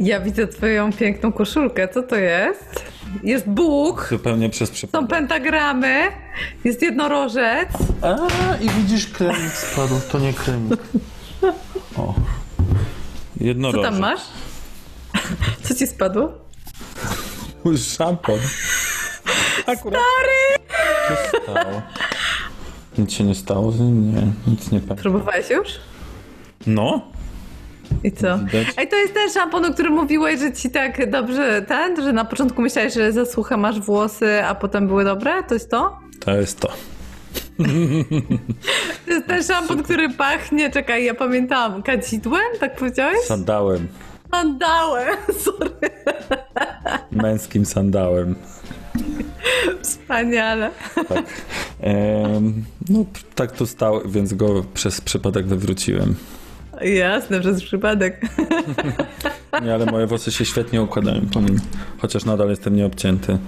Ja widzę twoją piękną koszulkę. Co to jest? Jest Bóg. Zupełnie przez przypadek. Są pentagramy. Jest jednorożec. A, i widzisz, kremik spadł. To nie kremik. O. Jednorożec. Co tam masz? Co ci spadło? Mój szampon. Akurat. Stary! Co stało? Nic się nie stało? Nie, nic nie pamiętam. Próbowałeś już? No. I co? Ej, to jest ten szampon, o którym mówiłeś, że ci tak dobrze ten, że na początku myślałeś, że za suche masz włosy, a potem były dobre? To jest to? To jest to. To jest ten szampon, który pachnie, czekaj, ja pamiętam, kadzidłem, tak powiedziałeś? Sandałem. Sandałem, sorry. Męskim sandałem. Wspaniale. Tak. No tak to stało, więc go przez przypadek wywróciłem. Jasne, przez przypadek. Nie, ale moje włosy się świetnie układają, chociaż nadal jestem nieobcięty.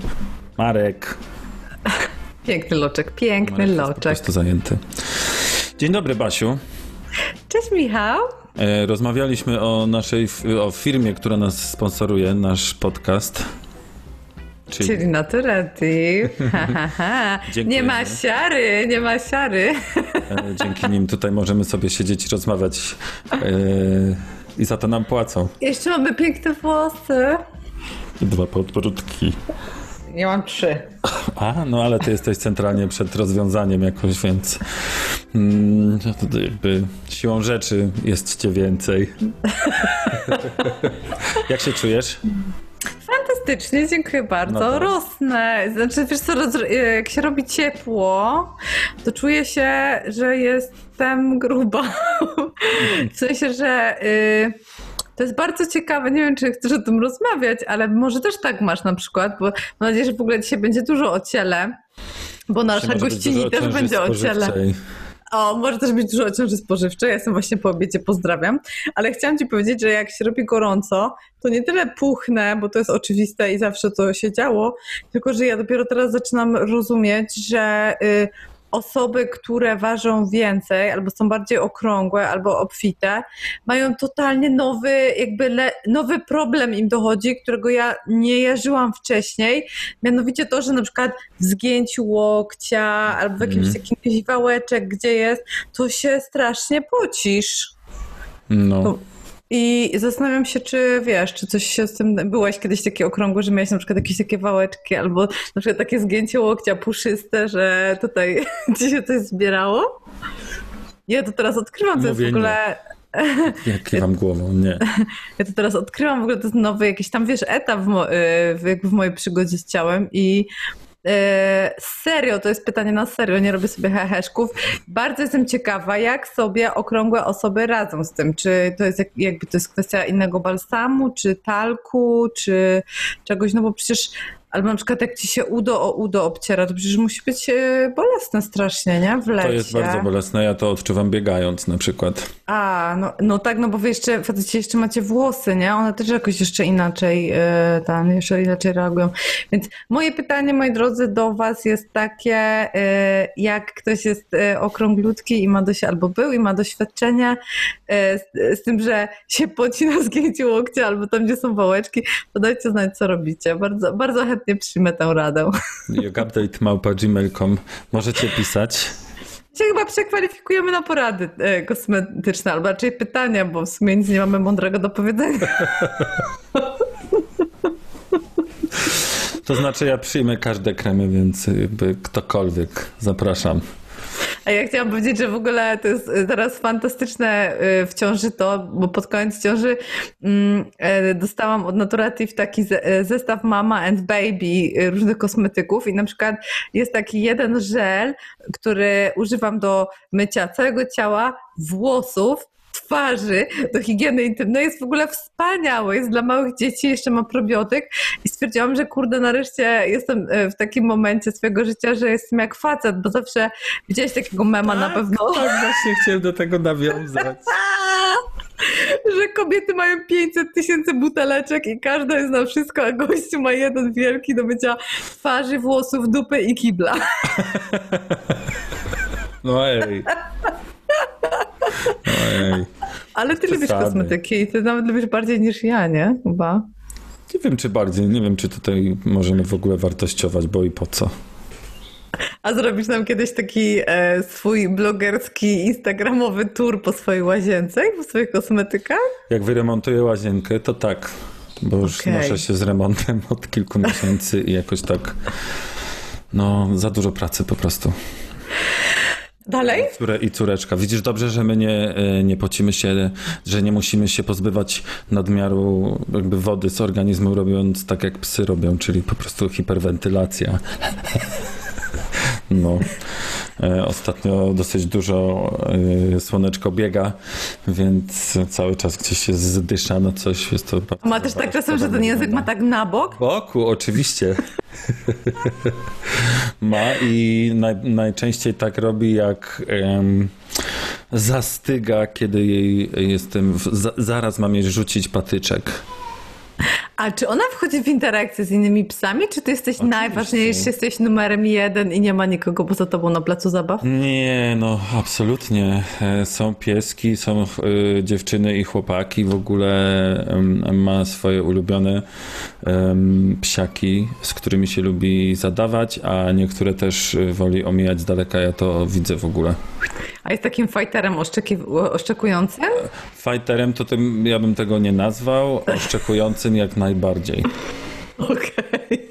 Marek. Piękny loczek, piękny Marek loczek. Jest po prostu zajęty. Dzień dobry, Basiu. Cześć, Michał. Rozmawialiśmy o firmie, która nas sponsoruje, nasz podcast. Czyli NatuRativ. Nie ma siary. Dzięki nim tutaj możemy sobie siedzieć i rozmawiać. I za to nam płacą. Jeszcze mamy piękne włosy. Dwa podbródki. Ja mam trzy. A, no ale ty jesteś centralnie przed rozwiązaniem jakoś, więc to jakby siłą rzeczy jest cię więcej. Jak się czujesz? Fantastycznie, dziękuję bardzo. No rosnę. Znaczy, wiesz co, jak się robi ciepło, to czuję się, że jestem gruba. W sensie, że to jest bardzo ciekawe. Nie wiem, czy chcesz o tym rozmawiać, ale może też tak masz na przykład, bo mam nadzieję, że w ogóle dzisiaj będzie dużo o ciele, bo nasza gościni też będzie o ciele. O, może też być dużo o ciąży spożywczej. Ja jestem właśnie po obiedzie, pozdrawiam. Ale chciałam ci powiedzieć, że jak się robi gorąco, to nie tyle puchnę, bo to jest oczywiste i zawsze to się działo, tylko że ja dopiero teraz zaczynam rozumieć, że osoby, które ważą więcej, albo są bardziej okrągłe, albo obfite, mają totalnie nowy, jakby nowy problem im dochodzi, którego ja nie jarzyłam wcześniej. Mianowicie to, że na przykład w zgięciu łokcia, albo w jakimś takim kawałeczek, gdzie jest, to się strasznie pocisz. No. I zastanawiam się, czy wiesz, czy coś się z tym... Byłaś kiedyś takie okrągłe, że miałeś na przykład jakieś takie wałeczki albo na przykład takie zgięcie łokcia puszyste, że tutaj ci się coś zbierało? Ja to teraz odkrywam, to jest w ogóle... Ja kiwam głową, nie. Ja to teraz odkrywam, w ogóle to jest nowy jakiś tam, wiesz, etap jakby w mojej przygodzie z ciałem i... Serio, to jest pytanie na serio, nie robię sobie heheszków. Bardzo jestem ciekawa, jak sobie okrągłe osoby radzą z tym. Czy to jest jakby to jest kwestia innego balsamu, czy talku, czy czegoś, no bo przecież, albo na przykład jak ci się udo o udo obciera, to przecież musi być bolesne strasznie, nie? W lecie. To jest bardzo bolesne, ja to odczuwam biegając na przykład. A, no tak, no bo wy jeszcze, faceci jeszcze macie włosy, nie? One też jakoś jeszcze inaczej jeszcze inaczej reagują. Więc moje pytanie, moi drodzy, do was jest takie, jak ktoś jest okrąglutki i ma albo był i ma doświadczenie z tym, że się pocina zgięciu łokcia albo tam, gdzie są wałeczki, to dajcie znać, co robicie. Bardzo, bardzo chętnie przyjmę tę radę. yogaupdate@gmail.com. Możecie pisać. Dzisiaj chyba przekwalifikujemy na porady kosmetyczne, albo raczej pytania, bo w sumie nic nie mamy mądrego do powiedzenia. To znaczy ja przyjmę każde kremy, więc jakby ktokolwiek zapraszam. A ja chciałam powiedzieć, że w ogóle to jest teraz fantastyczne w ciąży to, bo pod koniec ciąży dostałam od NatuRativ taki zestaw Mama and Baby różnych kosmetyków i na przykład jest taki jeden żel, który używam do mycia całego ciała, włosów, twarzy do higieny intymnej jest w ogóle wspaniałe, jest dla małych dzieci, jeszcze ma probiotyk i stwierdziłam, że kurde, nareszcie jestem w takim momencie swojego życia, że jestem jak facet, bo zawsze widziałeś takiego mema, tak, na pewno. Tak, właśnie chciałem do tego nawiązać. Że kobiety mają 500 000 buteleczek i każda jest na wszystko, a gościu ma jeden wielki do mycia twarzy, włosów, dupy i kibla. No ej. Ej. Ale ty lubisz kosmetyki i ty nawet lubisz bardziej niż ja, nie? Chyba. Nie wiem, czy bardziej. Nie wiem, czy tutaj możemy w ogóle wartościować, bo i po co. A zrobisz nam kiedyś taki swój blogerski, instagramowy tour po swojej łazience, po swoich kosmetykach? Jak wyremontuję łazienkę, to tak. Bo już noszę się z remontem od kilku miesięcy i jakoś tak, no, za dużo pracy po prostu. Dalej? I córeczka. Widzisz, dobrze, że my nie pocimy się, że nie musimy się pozbywać nadmiaru jakby wody z organizmu, robiąc tak, jak psy robią, czyli po prostu hiperwentylacja. No, ostatnio dosyć dużo słoneczko biega, więc cały czas gdzieś się zdysza na coś. Jest to bardzo, ma też tak czasem, że ten język ma tak na bok? Boku, oczywiście. Ma i najczęściej tak robi, jak zastyga, kiedy jej jestem, zaraz mam jej rzucić patyczek. A czy ona wchodzi w interakcję z innymi psami? Czy ty jesteś najważniejszy, jesteś numerem 1 i nie ma nikogo poza tobą na placu zabaw? Nie, no absolutnie. Są pieski, są dziewczyny i chłopaki. W ogóle ma swoje ulubione psiaki, z którymi się lubi zadawać, a niektóre też woli omijać z daleka. Ja to widzę w ogóle. A jest takim fajterem oszczekującym? Fajterem to tym, ja bym tego nie nazwał. Oszczekującym jak najbardziej. Okej.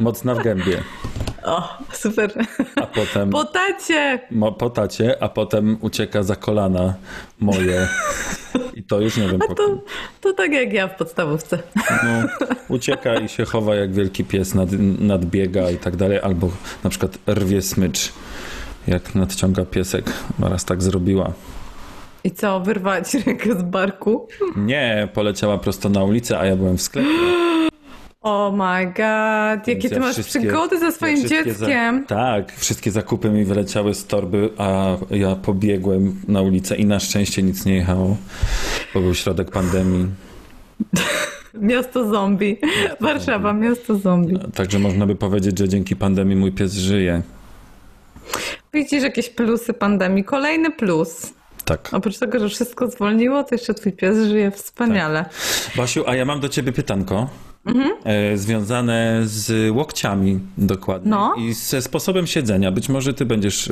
Mocna w gębie. O, super. A potem... Potacie, a potem ucieka za kolana moje. I to już nie wiem po kim. To tak jak ja w podstawówce. No, ucieka i się chowa jak wielki pies, nadbiega i tak dalej. Albo na przykład rwie smycz, jak nadciąga piesek. Raz tak zrobiła. I co, wyrwała ci rękę z barku? Nie, poleciała prosto na ulicę, a ja byłem w sklepie. Oh my god, jakie ty masz przygody ze swoim dzieckiem. Tak, wszystkie zakupy mi wyleciały z torby, a ja pobiegłem na ulicę i na szczęście nic nie jechało, bo był środek pandemii. Miasto zombie. Warszawa, miasto zombie. Także można by powiedzieć, że dzięki pandemii mój pies żyje. Widzisz jakieś plusy pandemii? Kolejny plus. Tak. Oprócz tego, że wszystko zwolniło, to jeszcze twój pies żyje wspaniale. Tak. Basiu, a ja mam do ciebie pytanko. Mhm. Związane z łokciami dokładnie, no, i ze sposobem siedzenia. Być może ty będziesz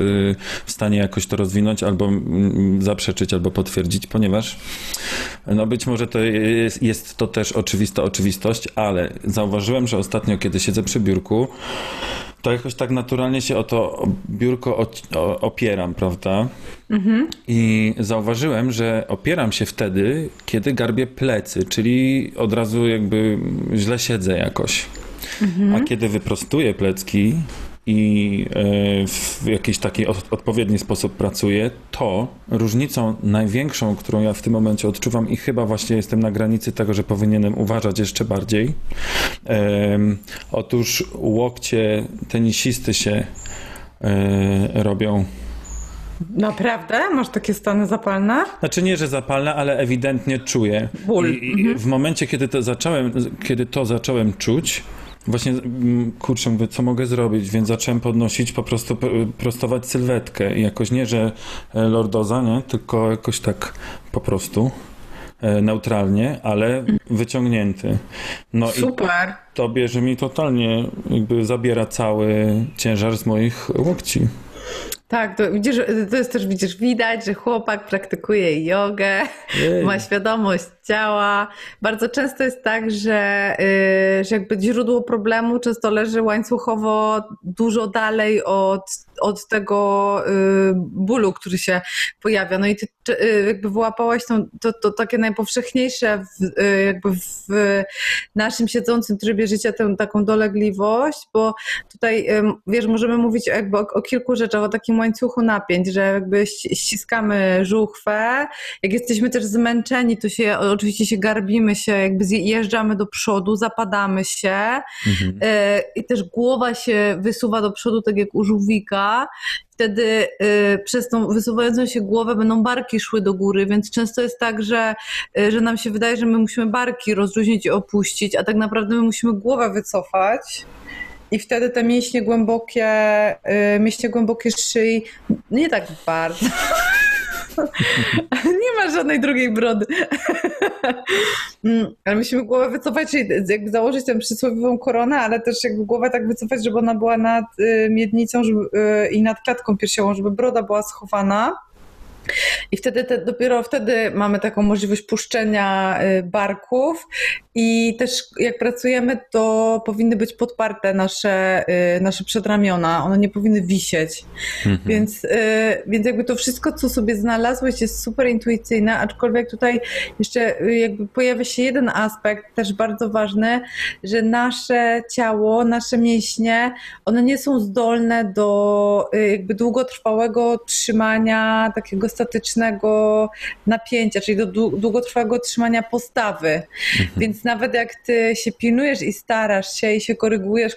w stanie jakoś to rozwinąć, albo zaprzeczyć, albo potwierdzić, ponieważ no być może to jest to też oczywista oczywistość, ale zauważyłem, że ostatnio, kiedy siedzę przy biurku, to jakoś tak naturalnie się o to biurko opieram, prawda? Mhm. I zauważyłem, że opieram się wtedy, kiedy garbię plecy, czyli od razu jakby źle siedzę jakoś. Mhm. A kiedy wyprostuję plecki i w jakiś taki odpowiedni sposób pracuję, to różnicą największą, którą ja w tym momencie odczuwam i chyba właśnie jestem na granicy tego, że powinienem uważać jeszcze bardziej. Otóż łokcie tenisisty się robią. Naprawdę? Masz takie stany zapalne? Znaczy nie, że zapalne, ale ewidentnie czuję. Ból. I w momencie, kiedy to zacząłem czuć, właśnie, kurczę, mówię, co mogę zrobić, więc zacząłem podnosić, po prostu prostować sylwetkę i jakoś nie, że lordoza, nie, tylko jakoś tak po prostu neutralnie, ale wyciągnięty. No super. I to bierze mi totalnie, jakby zabiera cały ciężar z moich łokci. Tak, to widzisz, to jest też, widzisz, widać, że chłopak praktykuje jogę, ma świadomość ciała. Bardzo często jest tak, że jakby źródło problemu często leży łańcuchowo dużo dalej od tego bólu, który się pojawia. No i ty jakby wyłapałaś to takie najpowszechniejsze jakby w naszym siedzącym trybie życia tę taką dolegliwość, bo tutaj wiesz, możemy mówić jakby o kilku rzeczach, o takim takim łańcuchu napięć, że jakby ściskamy żuchwę, jak jesteśmy też zmęczeni, to się oczywiście garbimy się, jakby jeżdżamy do przodu, zapadamy się i też głowa się wysuwa do przodu, tak jak u żółwika. Wtedy przez tą wysuwającą się głowę będą barki szły do góry, więc często jest tak, że nam się wydaje, że my musimy barki rozluźnić i opuścić, a tak naprawdę my musimy głowę wycofać i wtedy te mięśnie głębokie szyi, nie tak bardzo, nie ma żadnej drugiej brody, ale musimy głowę wycofać, czyli jakby założyć tę przysłowiową koronę, ale też jakby głowę tak wycofać, żeby ona była nad miednicą i nad klatką piersiową, żeby broda była schowana. I wtedy dopiero wtedy mamy taką możliwość puszczenia barków i też jak pracujemy, to powinny być podparte nasze przedramiona, one nie powinny wisieć, więc jakby to wszystko, co sobie znalazłeś, jest super intuicyjne, aczkolwiek tutaj jeszcze jakby pojawia się jeden aspekt też bardzo ważny, że nasze ciało, nasze mięśnie, one nie są zdolne do jakby długotrwałego trzymania takiego statycznego napięcia, czyli do długotrwałego trzymania postawy. Więc nawet jak ty się pilnujesz i starasz się i się korygujesz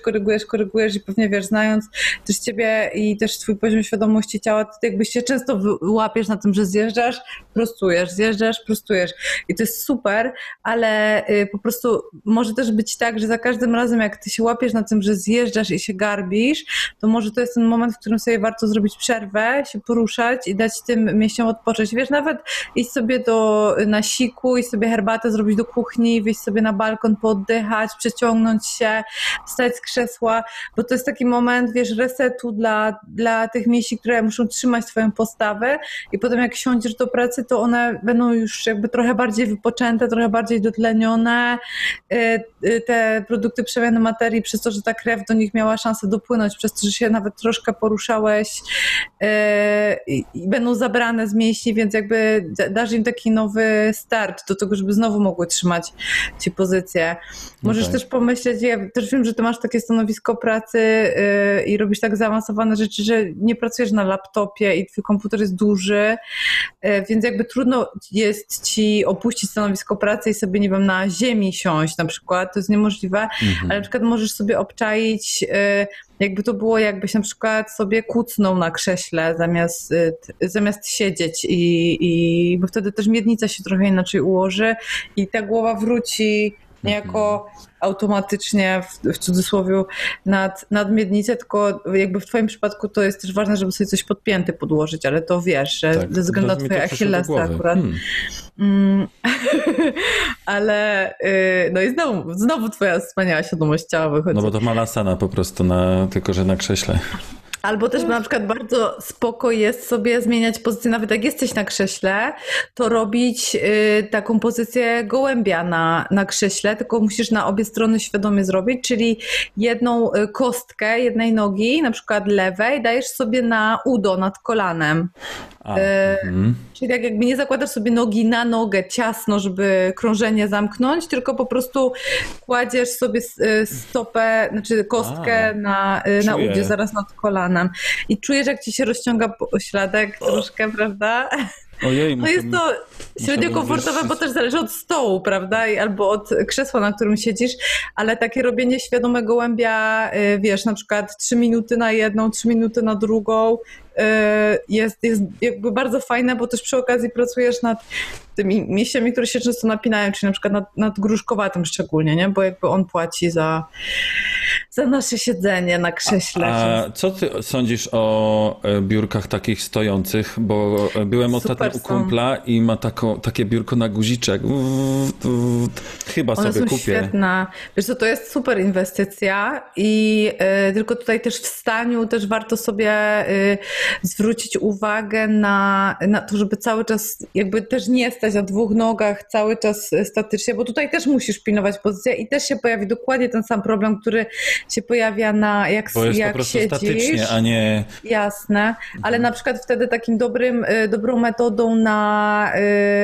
i pewnie wiesz, znając też ciebie i też twój poziom świadomości ciała, ty jakby się często łapiesz na tym, że zjeżdżasz, prostujesz i to jest super, ale po prostu może też być tak, że za każdym razem jak ty się łapiesz na tym, że zjeżdżasz i się garbisz, to może to jest ten moment, w którym sobie warto zrobić przerwę, się poruszać i dać tym mięśniom odpocząć. Wiesz, nawet iść sobie do nasiku, iść sobie herbatę zrobić do kuchni, wyjść sobie na balkon, pooddychać, przeciągnąć się, wstać z krzesła, bo to jest taki moment, wiesz, resetu dla tych mięśni, które muszą trzymać swoją postawę i potem jak siądziesz do pracy, to one będą już jakby trochę bardziej wypoczęte, trochę bardziej dotlenione. Te produkty przemiany materii, przez to, że ta krew do nich miała szansę dopłynąć, przez to, że się nawet troszkę poruszałeś, i będą zabrane z mięśni, więc jakby dasz im taki nowy start do tego, żeby znowu mogły trzymać ci pozycję. Możesz też pomyśleć, ja też wiem, że ty masz takie stanowisko pracy i robisz tak zaawansowane rzeczy, że nie pracujesz na laptopie i twój komputer jest duży, więc jakby trudno jest ci opuścić stanowisko pracy i sobie, nie wiem, na ziemi siąść na przykład, to jest niemożliwe, ale na przykład możesz sobie obczaić, jakby to było, jakbyś na przykład sobie kucnął na krześle zamiast siedzieć i bo wtedy też miednica się trochę inaczej ułoży i ta głowa wróci niejako automatycznie, w cudzysłowie, nad miednicę, tylko jakby w twoim przypadku to jest też ważne, żeby sobie coś podpięty podłożyć, ale to wiesz, że ze względu na twoje achillesy akurat. Ale no i znowu twoja wspaniała świadomość ciała wychodzi. No bo to malasana po prostu, tylko że na krześle. Albo też na przykład bardzo spoko jest sobie zmieniać pozycję, nawet jak jesteś na krześle, to robić taką pozycję gołębia na krześle, tylko musisz na obie strony świadomie zrobić, czyli jedną kostkę jednej nogi, na przykład lewej, dajesz sobie na udo nad kolanem. Czyli tak jakby nie zakładasz sobie nogi na nogę ciasno, żeby krążenie zamknąć, tylko po prostu kładziesz sobie stopę, znaczy kostkę na udzie, zaraz nad kolanem. I czujesz, jak ci się rozciąga pośladek troszkę, prawda? Ojej, no jest to średnio komfortowe, bo też zależy od stołu, prawda, albo od krzesła, na którym siedzisz, ale takie robienie świadomego gołębia, wiesz, na przykład 3 minuty na jedną, 3 minuty na drugą, jest jakby bardzo fajne, bo też przy okazji pracujesz nad tymi mięśniami, które się często napinają, czyli na przykład nad gruszkowatym szczególnie, nie? Bo jakby on płaci za nasze siedzenie na krześle. A co ty sądzisz o biurkach takich stojących? Bo byłem ostatnio u kumpla i ma takie biurko na guziczek. Chyba one sobie kupię. Świetne. Wiesz co, to jest super inwestycja i tylko tutaj też w staniu też warto sobie zwrócić uwagę na to, żeby cały czas jakby też nie stać na dwóch nogach cały czas statycznie, bo tutaj też musisz pilnować pozycję i też się pojawi dokładnie ten sam problem, który się pojawia bo jest jak po prostu siedzisz, statycznie, a nie... Jasne, ale na przykład wtedy takim dobrą metodą na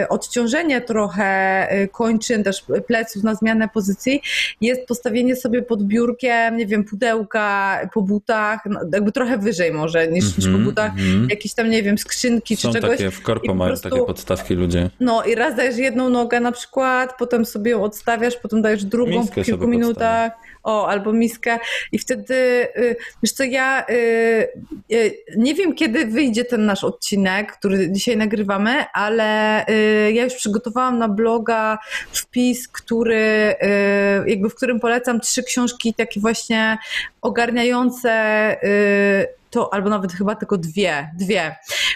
odciążenie trochę kończyn, też pleców na zmianę pozycji, jest postawienie sobie pod biurkiem, nie wiem, pudełka po butach, no, jakby trochę wyżej może niż, niż po butach, jakieś tam, nie wiem, skrzynki są czy czegoś. Takie w korpo mają prostu, takie podstawki ludzie. No i raz dajesz jedną nogę na przykład, potem sobie ją odstawiasz, potem dajesz drugą miskę po kilku minutach. O, albo miskę i wtedy, wiesz co, ja nie wiem, kiedy wyjdzie ten nasz odcinek, który dzisiaj nagrywamy, ale ja już przygotowałam na bloga wpis, który, jakby w którym polecam 3 książki takie właśnie ogarniające to, albo nawet chyba tylko dwie,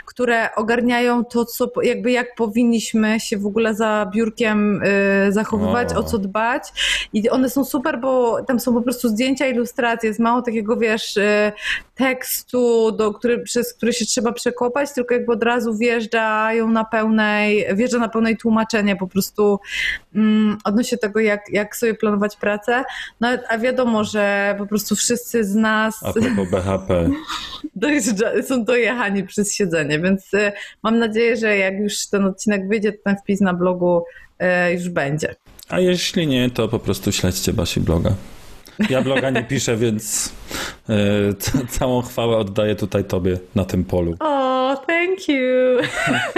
które ogarniają to, co jakby jak powinniśmy się w ogóle za biurkiem zachowywać, o co dbać. I one są super, bo tam są po prostu zdjęcia, ilustracje, jest mało takiego, wiesz, tekstu, przez który się trzeba przekopać, tylko jakby od razu wjeżdża na pełnej tłumaczenie po prostu odnośnie tego, jak sobie planować pracę. No, a wiadomo, że po prostu wszyscy z nas a propos BHP są dojechani przez siedzenie, więc mam nadzieję, że jak już ten odcinek wyjdzie, to ten wpis na blogu już będzie. A jeśli nie, to po prostu śledźcie Basi bloga. Ja bloga nie piszę, więc całą chwałę oddaję tutaj tobie na tym polu. O, thank you.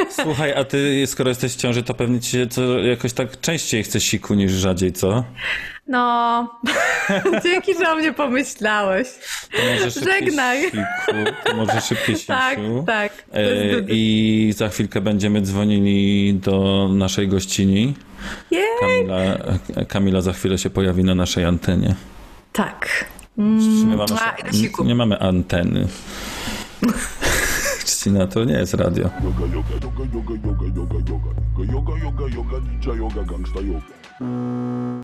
Słuchaj, a ty skoro jesteś w ciąży, to pewnie ci się jakoś tak częściej chce siku niż rzadziej, co? No, dzięki, że o mnie pomyślałeś. Żegnaj. To może szybciej siku. Tak. I za chwilkę będziemy dzwonili do naszej gościni. Kamila za chwilę się pojawi na naszej antenie. Tak. Nie mamy anteny. Trzcina to nie jest radio.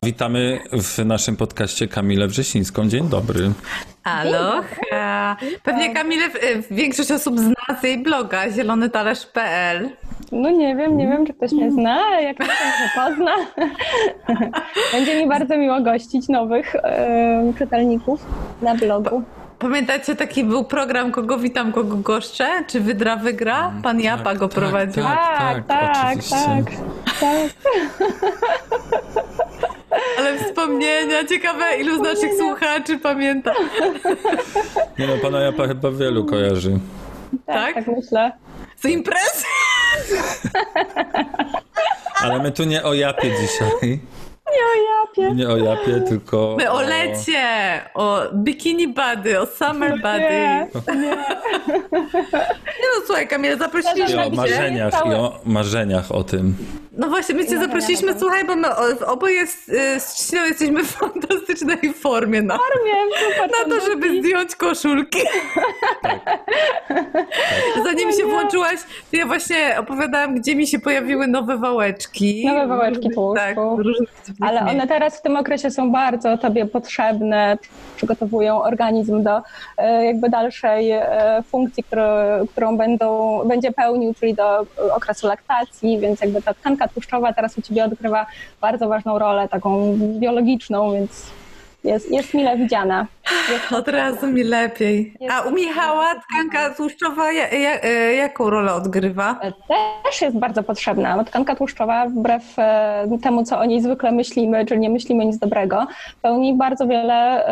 Witamy w naszym podcaście Kamilę Wrzesińską. Dzień dobry. Aloha. Pewnie Kamilę większość osób zna z jej bloga ZielonyTalerz.pl. No nie wiem, czy ktoś mnie zna, ale jak ktoś mnie pozna. Będzie mi bardzo miło gościć nowych czytelników na blogu. Pamiętacie, taki był program Kogo witam, kogo goszczę? Czy Wydra? Pan Japa go prowadził. Tak. Ale wspomnienia, ciekawe, ilu z naszych słuchaczy pamięta. Nie no, pana Japa chyba wielu kojarzy. Tak myślę. Z imprez? Ale my tu nie o Japie dzisiaj. Nie o japie, tylko my o lecie, o bikini body, o summer body. Nie no słuchaj Kamila, zaprosiliśmy o marzeniach o tym. No właśnie, my cię zaprosiliśmy, słuchaj, bo my oboje z Trzciną jesteśmy w fantastycznej formie na to, żeby zdjąć koszulki. Tak. Zanim się włączyłaś, to ja właśnie opowiadałam, gdzie mi się pojawiły nowe wałeczki. Tak, różnych ale one teraz w tym okresie są bardzo tobie potrzebne, przygotowują organizm do jakby dalszej funkcji, którą będzie pełnił, czyli do okresu laktacji, więc jakby ta tkanka tłuszczowa teraz u ciebie odgrywa bardzo ważną rolę, taką biologiczną, więc jest mile widziana. Od razu mi lepiej. A u Michała tkanka tłuszczowa jaką rolę odgrywa? Też jest bardzo potrzebna. Tkanka tłuszczowa, wbrew temu, co o niej zwykle myślimy, czyli nie myślimy nic dobrego, pełni bardzo wiele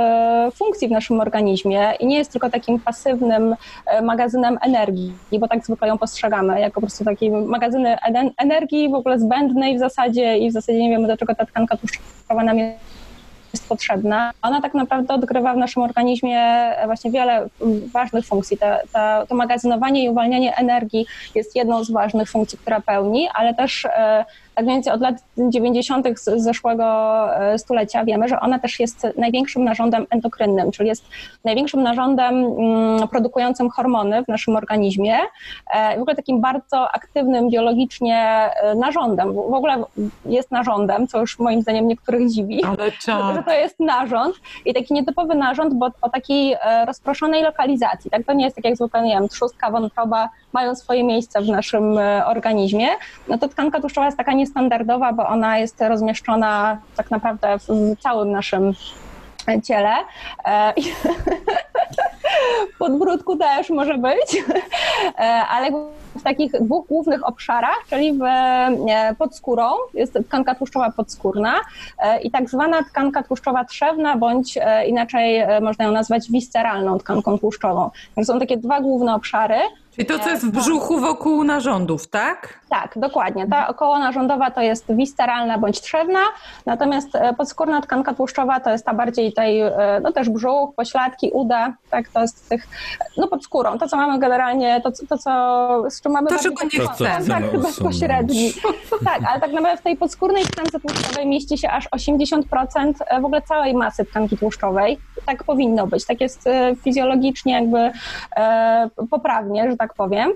funkcji w naszym organizmie i nie jest tylko takim pasywnym magazynem energii, bo tak zwykle ją postrzegamy, jako po prostu takie magazyny energii w ogóle zbędnej w zasadzie i w zasadzie nie wiemy, do czego ta tkanka tłuszczowa nam jest potrzebna. Ona tak naprawdę odgrywa w naszym organizmie właśnie wiele ważnych funkcji. To magazynowanie i uwalnianie energii jest jedną z ważnych funkcji, która pełni, ale też tak mniej więcej od lat 90. zeszłego stulecia wiemy, że ona też jest największym narządem endokrynnym, czyli jest największym narządem produkującym hormony w naszym organizmie. W ogóle takim bardzo aktywnym biologicznie narządem. W ogóle jest narządem, co już moim zdaniem niektórych dziwi, że to jest narząd i taki nietypowy narząd, bo o takiej rozproszonej lokalizacji. Tak? To nie jest tak jak zwykle, nie wiem, trzustka, wątroba mają swoje miejsce w naszym organizmie. No to tkanka tłuszczowa jest taka niestandardowa, bo ona jest rozmieszczona tak naprawdę w całym naszym ciele. W podbródku też może być, ale w takich dwóch głównych obszarach, czyli pod skórą, jest tkanka tłuszczowa podskórna i tak zwana tkanka tłuszczowa trzewna, bądź inaczej można ją nazwać wisceralną tkanką tłuszczową. To są takie dwa główne obszary. I to, co jest w brzuchu wokół narządów, tak? Tak, dokładnie. Ta okołonarządowa to jest wisceralna bądź trzewna, natomiast podskórna tkanka tłuszczowa to jest ta bardziej tej, no też brzuch, pośladki, uda, tak, to jest tych, no pod skórą, to co mamy generalnie, z czym mamy kontakt bezpośredni. Tak, ale tak naprawdę w tej podskórnej tkance tłuszczowej mieści się aż 80% w ogóle całej masy tkanki tłuszczowej. Tak powinno być, tak jest fizjologicznie jakby poprawnie, że tak powiem.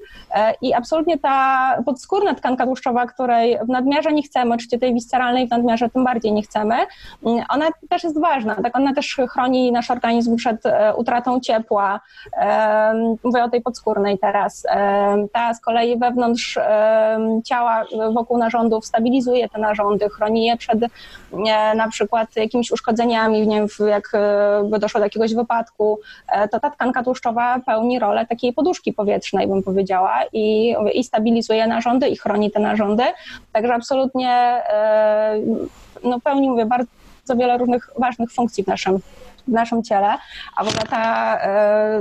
I absolutnie ta podskórna tkanka tłuszczowa, której w nadmiarze nie chcemy, oczywiście tej wisceralnej w nadmiarze tym bardziej nie chcemy, ona też jest ważna, tak, ona też chroni nasz organizm przed utratą ciepła. Mówię o tej podskórnej teraz. Ta z kolei wewnątrz ciała, wokół narządów stabilizuje te narządy, chroni je przed na przykład jakimiś uszkodzeniami, nie wiem, jak doszło do jakiegoś wypadku, to ta tkanka tłuszczowa pełni rolę takiej poduszki powietrznej, bym powiedziała, i stabilizuje narządy i chroni te narządy. Także absolutnie no, pełni, mówię, bardzo wiele różnych ważnych funkcji w naszym ciele, a w ogóle ta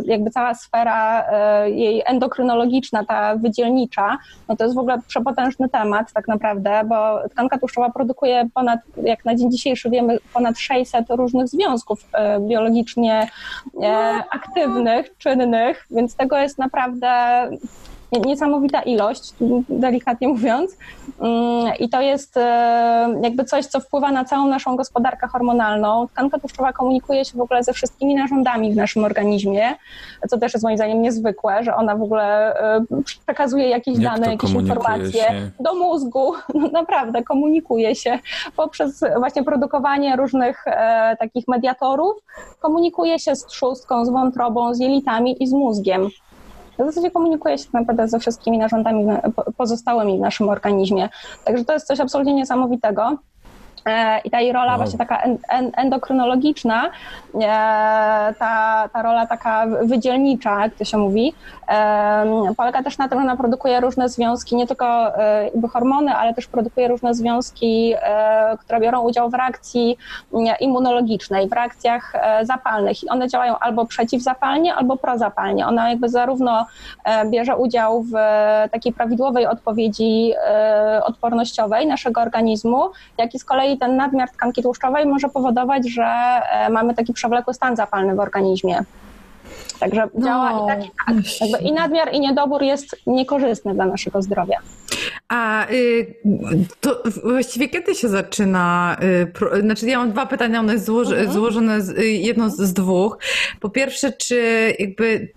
jakby cała sfera jej endokrynologiczna, ta wydzielnicza, no to jest w ogóle przepotężny temat tak naprawdę, bo tkanka tłuszczowa produkuje ponad, jak na dzień dzisiejszy wiemy, ponad 600 różnych związków biologicznie aktywnych, czynnych, więc tego jest naprawdę niesamowita ilość, delikatnie mówiąc, i to jest jakby coś, co wpływa na całą naszą gospodarkę hormonalną. Tkanka tłuszczowa komunikuje się w ogóle ze wszystkimi narządami w naszym organizmie, co też jest moim zdaniem niezwykłe, że ona w ogóle przekazuje jakieś dane, jakieś informacje do mózgu, naprawdę komunikuje się poprzez właśnie produkowanie różnych takich mediatorów, komunikuje się z trzustką, z wątrobą, z jelitami i z mózgiem. W zasadzie komunikuje się naprawdę ze wszystkimi narządami pozostałymi w naszym organizmie. Także to jest coś absolutnie niesamowitego. I ta jej rola właśnie taka endokrynologiczna, ta rola taka wydzielnicza, jak to się mówi, polega też na tym, że ona produkuje różne związki, nie tylko hormony, ale też produkuje różne związki, które biorą udział w reakcji immunologicznej, w reakcjach zapalnych. I one działają albo przeciwzapalnie, albo prozapalnie. Ona jakby zarówno bierze udział w takiej prawidłowej odpowiedzi odpornościowej naszego organizmu, jak i z kolei ten nadmiar tkanki tłuszczowej może powodować, że mamy taki przewlekły stan zapalny w organizmie. Także działa i tak, i tak. Jakby i nadmiar, i niedobór jest niekorzystny dla naszego zdrowia. A to właściwie kiedy się zaczyna, znaczy ja mam dwa pytania, one jest złożone jedno z dwóch. Po pierwsze, czy jakby,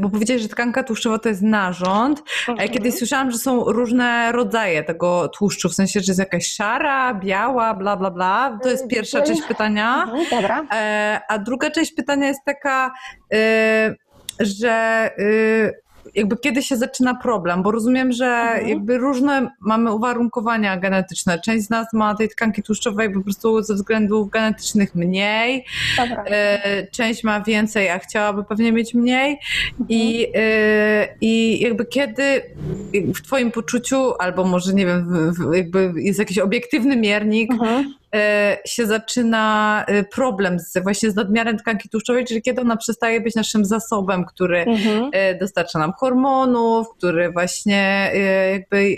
bo powiedziałeś, że tkanka tłuszczowa to jest narząd, ale kiedyś słyszałam, że są różne rodzaje tego tłuszczu, w sensie, że jest jakaś szara, biała, bla, bla, bla. To jest pierwsza część pytania. Dobra. A druga część pytania jest taka, że jakby kiedy się zaczyna problem, bo rozumiem, że jakby różne mamy uwarunkowania genetyczne. Część z nas ma tej tkanki tłuszczowej po prostu ze względów genetycznych mniej, część ma więcej, a chciałaby pewnie mieć mniej i jakby kiedy w twoim poczuciu, albo może nie wiem, jakby jest jakiś obiektywny miernik, się zaczyna problem właśnie z nadmiarem tkanki tłuszczowej, czyli kiedy ona przestaje być naszym zasobem, który dostarcza nam hormonów, który właśnie jakby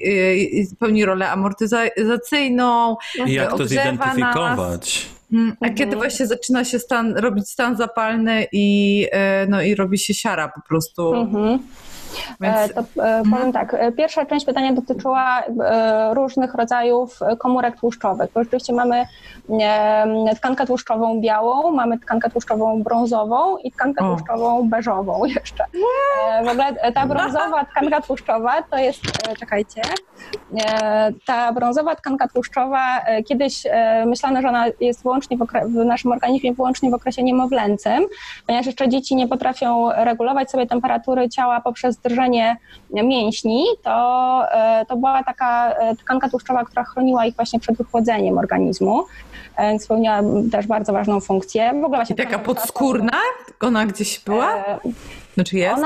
pełni rolę amortyzacyjną, i jak to zidentyfikować? A kiedy właśnie zaczyna się robić stan zapalny i, no, i robi się siara po prostu. To powiem tak, pierwsza część pytania dotyczyła różnych rodzajów komórek tłuszczowych, bo rzeczywiście mamy tkankę tłuszczową białą, mamy tkankę tłuszczową brązową i tkankę tłuszczową beżową jeszcze. W ogóle ta brązowa tkanka tłuszczowa to jest, czekajcie, ta brązowa tkanka tłuszczowa, kiedyś myślano, że ona jest wyłącznie w naszym organizmie wyłącznie w okresie niemowlęcym, ponieważ jeszcze dzieci nie potrafią regulować sobie temperatury ciała poprzez drżenie mięśni, to była taka tkanka tłuszczowa, która chroniła ich właśnie przed wychłodzeniem organizmu. Spełniała też bardzo ważną funkcję. W ogóle właśnie taka podskórna? Ona gdzieś była? Znaczy jest?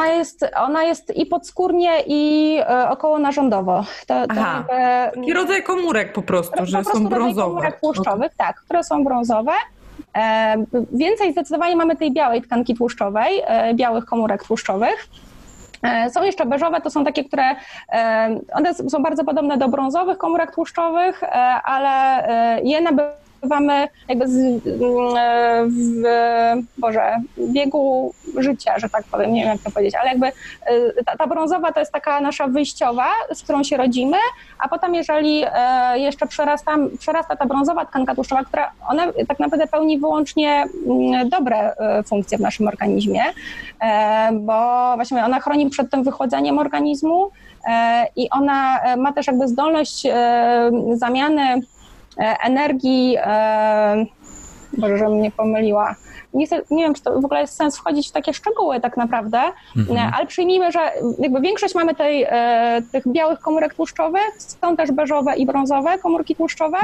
Ona jest i podskórnie, i okołonarządowo. Taki rodzaj komórek po prostu, są brązowe. Komórek tłuszczowych, tak, które są brązowe. Więcej zdecydowanie mamy tej białej tkanki tłuszczowej, białych komórek tłuszczowych. Są jeszcze beżowe, to są takie, które one są bardzo podobne do brązowych komórek tłuszczowych, ale je nabywamy jakby w biegu życia, że tak powiem, nie wiem jak to powiedzieć, ale jakby ta brązowa to jest taka nasza wyjściowa, z którą się rodzimy, a potem jeżeli jeszcze przerasta ta brązowa tkanka tłuszczowa, która ona tak naprawdę pełni wyłącznie dobre funkcje w naszym organizmie, bo właśnie ona chroni przed tym wychładzeniem organizmu i ona ma też jakby zdolność zamiany energii, Boże, żebym nie pomyliła. Nie wiem, czy to w ogóle jest sens wchodzić w takie szczegóły tak naprawdę, ale przyjmijmy, że jakby większość mamy tych białych komórek tłuszczowych, są też beżowe i brązowe komórki tłuszczowe.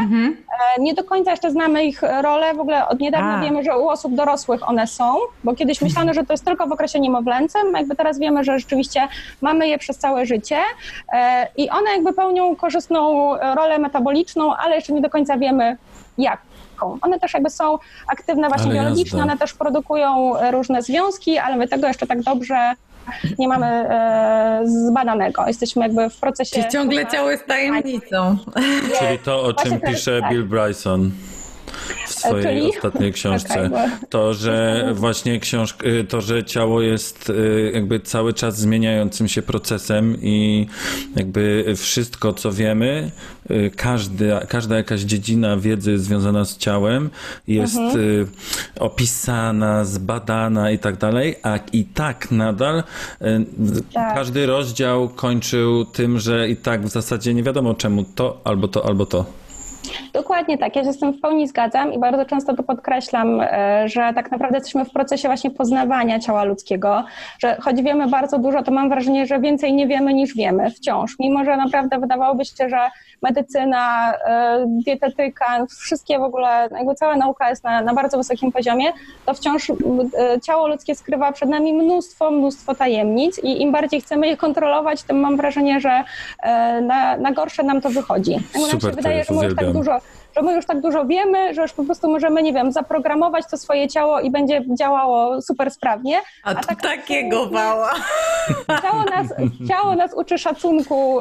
Nie do końca jeszcze znamy ich rolę, w ogóle od niedawna wiemy, że u osób dorosłych one są, bo kiedyś myślano, że to jest tylko w okresie niemowlęcym, jakby teraz wiemy, że rzeczywiście mamy je przez całe życie i one jakby pełnią korzystną rolę metaboliczną, ale jeszcze nie do końca wiemy jak. One też jakby są aktywne właśnie biologicznie, one też produkują różne związki, ale my tego jeszcze tak dobrze nie mamy zbadanego. Jesteśmy jakby w procesie... Czyli ciągle ciało jest tajemnicą. Czyli to, o czym pisze Bill Bryson w swojej ostatniej książce. To, że właśnie to, że ciało jest jakby cały czas zmieniającym się procesem i jakby wszystko, co wiemy, każda jakaś dziedzina wiedzy związana z ciałem jest opisana, zbadana i tak dalej, a i tak nadal każdy rozdział kończył tym, że i tak w zasadzie nie wiadomo czemu to albo to, albo to. Dokładnie tak, ja się z tym w pełni zgadzam i bardzo często to podkreślam, że tak naprawdę jesteśmy w procesie właśnie poznawania ciała ludzkiego, że choć wiemy bardzo dużo, to mam wrażenie, że więcej nie wiemy niż wiemy wciąż, mimo że naprawdę wydawałoby się, że medycyna, dietetyka, wszystkie w ogóle, jakby cała nauka jest na bardzo wysokim poziomie, to wciąż ciało ludzkie skrywa przed nami mnóstwo tajemnic i im bardziej chcemy je kontrolować, tym mam wrażenie, że na gorsze nam to wychodzi. Nam się wydaje, że my już tak dużo wiemy, że już po prostu możemy, nie wiem, zaprogramować to swoje ciało i będzie działało super sprawnie. A tak takiego wała. Ciało nas uczy szacunku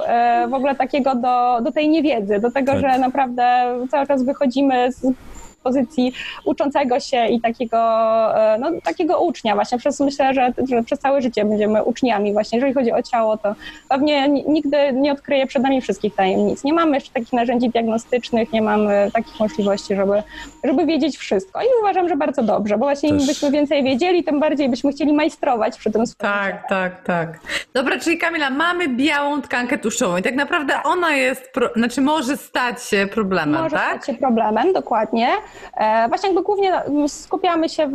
w ogóle takiego do tej niewiedzy, do tego, że naprawdę cały czas wychodzimy z pozycji uczącego się i takiego ucznia właśnie. Myślę, że przez całe życie będziemy uczniami właśnie. Jeżeli chodzi o ciało, to pewnie nigdy nie odkryje przed nami wszystkich tajemnic. Nie mamy jeszcze takich narzędzi diagnostycznych, nie mamy takich możliwości, żeby wiedzieć wszystko. I uważam, że bardzo dobrze, bo właśnie im byśmy więcej wiedzieli, tym bardziej byśmy chcieli majstrować przy tym swoim ciele. Tak. Dobra, czyli Kamila, mamy białą tkankę tłuszczową i tak naprawdę ona jest, może stać się problemem, tak? Może stać się problemem, dokładnie. Właśnie jakby głównie skupiamy się w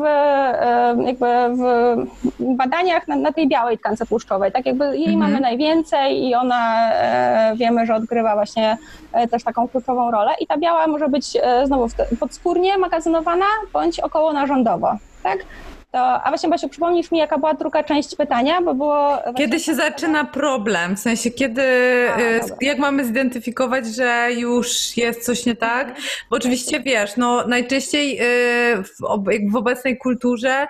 badaniach na tej białej tkance tłuszczowej, tak jakby jej mamy najwięcej i ona wiemy, że odgrywa właśnie też taką kluczową rolę i ta biała może być znowu podskórnie magazynowana bądź okołonarządowo, tak? A właśnie, Basiu, przypomnisz mi, jaka była druga część pytania, bo było... Kiedy się zaczyna problem? W sensie, jak mamy zidentyfikować, że już jest coś nie tak? Bo oczywiście, wiesz, najczęściej w obecnej kulturze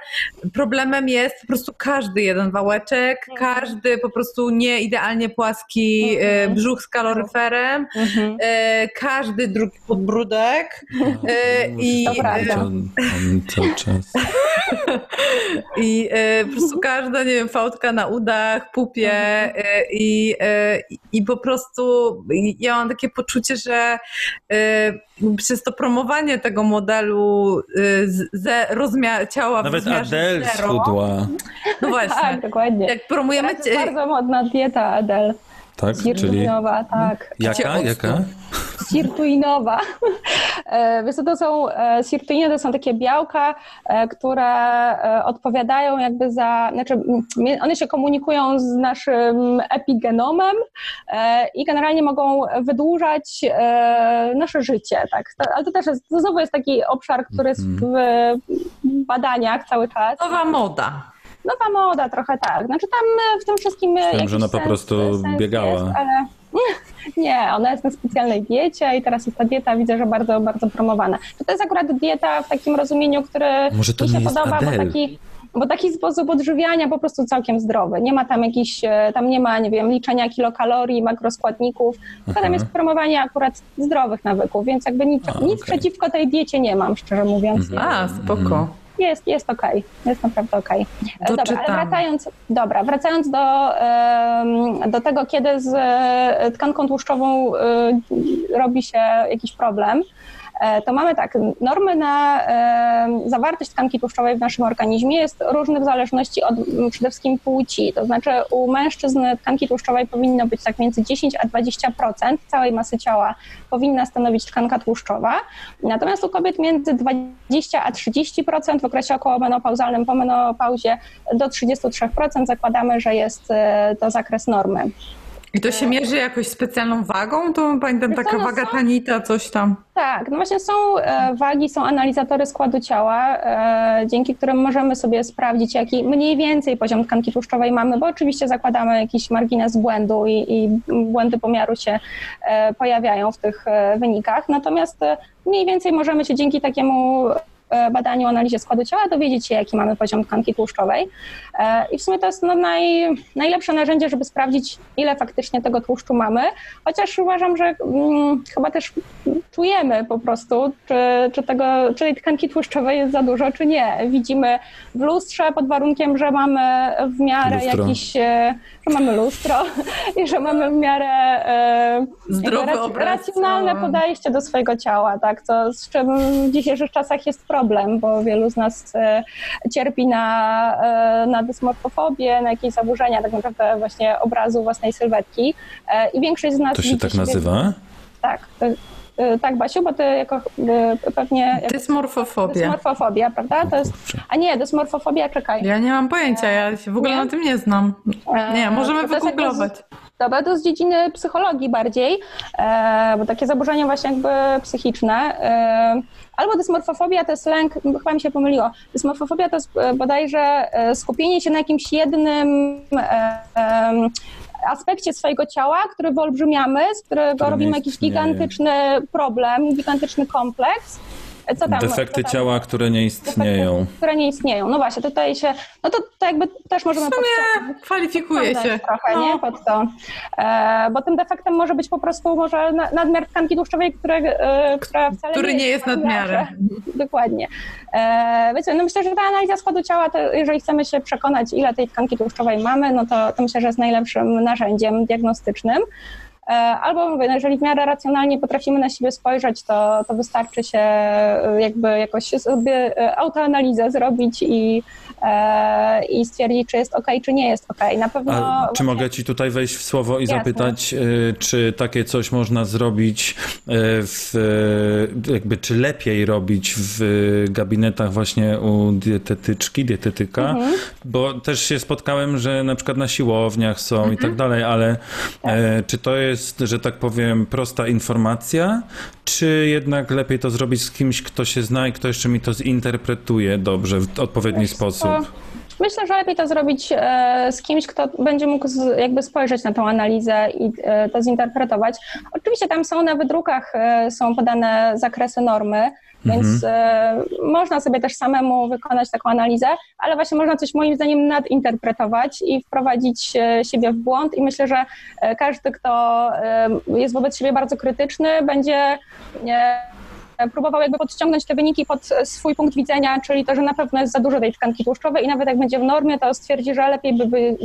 problemem jest po prostu każdy jeden wałeczek, każdy po prostu nieidealnie płaski brzuch z kaloryferem, każdy drugi podbródek i... cały czas... I po prostu każda, nie wiem, fałdka na udach, pupie i po prostu ja mam takie poczucie, że przez to promowanie tego modelu ciała w rozmiarze Adele schudła. No właśnie. Tak, dokładnie. Jak promujemy... Teraz jest bardzo modna dieta Adele. Tak? Sirtuinowa, tak. Jaka? Sirtuinowa. Wiesz co, sirtuiny to są takie białka, które odpowiadają jakby za, one się komunikują z naszym epigenomem i generalnie mogą wydłużać nasze życie, tak. Ale to też jest, to znowu jest taki obszar, który jest w badaniach cały czas. Nowa moda. nowa moda, trochę tak. Znaczy tam w tym wszystkim wiem, że ona po prostu biegała. Jest, ale... Nie, ona jest na specjalnej diecie i teraz jest ta dieta, widzę, że bardzo, bardzo promowana. To jest akurat dieta w takim rozumieniu, które mi się podoba, bo taki sposób odżywiania po prostu całkiem zdrowy. Nie ma tam jakichś, tam nie ma, nie wiem, liczenia kilokalorii, makroskładników. To tam jest promowanie akurat zdrowych nawyków, więc jakby nic przeciwko tej diecie nie mam, szczerze mówiąc. Spoko. Jest okej, jest naprawdę okej. Dobra, ale wracając do tego, kiedy z tkanką tłuszczową robi się jakiś problem, to mamy tak, normy na zawartość tkanki tłuszczowej w naszym organizmie jest różne w zależności od przede wszystkim płci, to znaczy u mężczyzn tkanki tłuszczowej powinno być tak między 10 a 20% całej masy ciała powinna stanowić tkanka tłuszczowa, natomiast u kobiet między 20 a 30% w okresie okołomenopauzalnym, po menopauzie do 33% zakładamy, że jest to zakres normy. I to się mierzy jakoś specjalną wagą? To pamiętam, taka waga Tanita, coś tam. Tak, no właśnie są wagi, są analizatory składu ciała, dzięki którym możemy sobie sprawdzić, jaki mniej więcej poziom tkanki tłuszczowej mamy, bo oczywiście zakładamy jakiś margines błędu i błędy pomiaru się pojawiają w tych wynikach. Natomiast mniej więcej możemy się dzięki takiemu badaniu, analizie składu ciała dowiedzieć się, jaki mamy poziom tkanki tłuszczowej. I w sumie to jest najlepsze narzędzie, żeby sprawdzić, ile faktycznie tego tłuszczu mamy, chociaż uważam, że chyba też czujemy po prostu, czy tej tkanki tłuszczowej jest za dużo, czy nie. Widzimy w lustrze pod warunkiem, że mamy w miarę że mamy lustro i że mamy w miarę racjonalne podejście do swojego ciała, tak? To z czym w dzisiejszych czasach jest problem, bo wielu z nas cierpi na dysmorfofobię, na jakieś zaburzenia tak naprawdę właśnie obrazu własnej sylwetki i większość z nas... To się tak nazywa? Tak. Tak, Basiu, bo ty jako pewnie... Dysmorfofobia. Dysmorfofobia, prawda? To jest... A nie, dysmorfofobia, czekaj. Ja nie mam pojęcia, ja się w ogóle na tym nie znam. Nie, możemy wygooglować. Dobra, to z dziedziny psychologii bardziej, bo takie zaburzenia właśnie jakby psychiczne. Albo dysmorfofobia to jest lęk, chyba mi się pomyliło, dysmorfofobia to jest bodajże skupienie się na jakimś jednym aspekcie swojego ciała, który wyolbrzymiamy, z którego robimy jakiś gigantyczny problem, gigantyczny kompleks. Defekty ciała, które nie istnieją. No właśnie, tutaj się, to jakby też możemy... W sumie kwalifikuje się. Trochę, nie? Pod to. Bo tym defektem może być po prostu może nadmiar tkanki tłuszczowej, która wcale który nie jest nadmiarem. Dokładnie. Wiecie, myślę, że ta analiza składu ciała, to jeżeli chcemy się przekonać, ile tej tkanki tłuszczowej mamy, to myślę, że jest najlepszym narzędziem diagnostycznym. Albo mówię, jeżeli w miarę racjonalnie potrafimy na siebie spojrzeć, to wystarczy się jakby jakoś sobie autoanalizę zrobić i stwierdzić, czy jest okej, czy nie jest okej. Na pewno. Czy mogę ci tutaj wejść w słowo i zapytać, czy takie coś można zrobić, czy lepiej robić w gabinetach właśnie u dietetyka, bo też się spotkałem, że na przykład na siłowniach są i tak dalej, ale czy to jest, że tak powiem, prosta informacja, czy jednak lepiej to zrobić z kimś, kto się zna i kto jeszcze mi to zinterpretuje dobrze, w odpowiedni sposób? Myślę, że lepiej to zrobić z kimś, kto będzie mógł jakby spojrzeć na tą analizę i to zinterpretować. Oczywiście tam są na wydrukach są podane zakresy normy, więc można sobie też samemu wykonać taką analizę, ale właśnie można coś moim zdaniem nadinterpretować i wprowadzić siebie w błąd i myślę, że każdy, kto jest wobec siebie bardzo krytyczny, będzie próbował jakby podciągnąć te wyniki pod swój punkt widzenia, czyli to, że na pewno jest za dużo tej tkanki tłuszczowej i nawet jak będzie w normie, to stwierdzi, że lepiej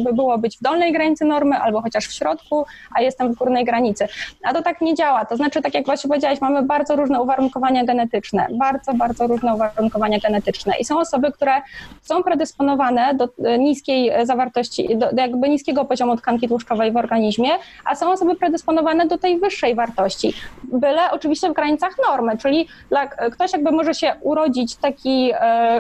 by było być w dolnej granicy normy albo chociaż w środku, a jestem w górnej granicy. A to tak nie działa. To znaczy, tak jak właśnie powiedziałaś, mamy bardzo różne uwarunkowania genetyczne. Bardzo, bardzo różne uwarunkowania genetyczne. I są osoby, które są predysponowane do niskiej zawartości, do jakby niskiego poziomu tkanki tłuszczowej w organizmie, a są osoby predysponowane do tej wyższej wartości. Byle oczywiście w granicach normy, czyli czyli ktoś jakby może się urodzić taki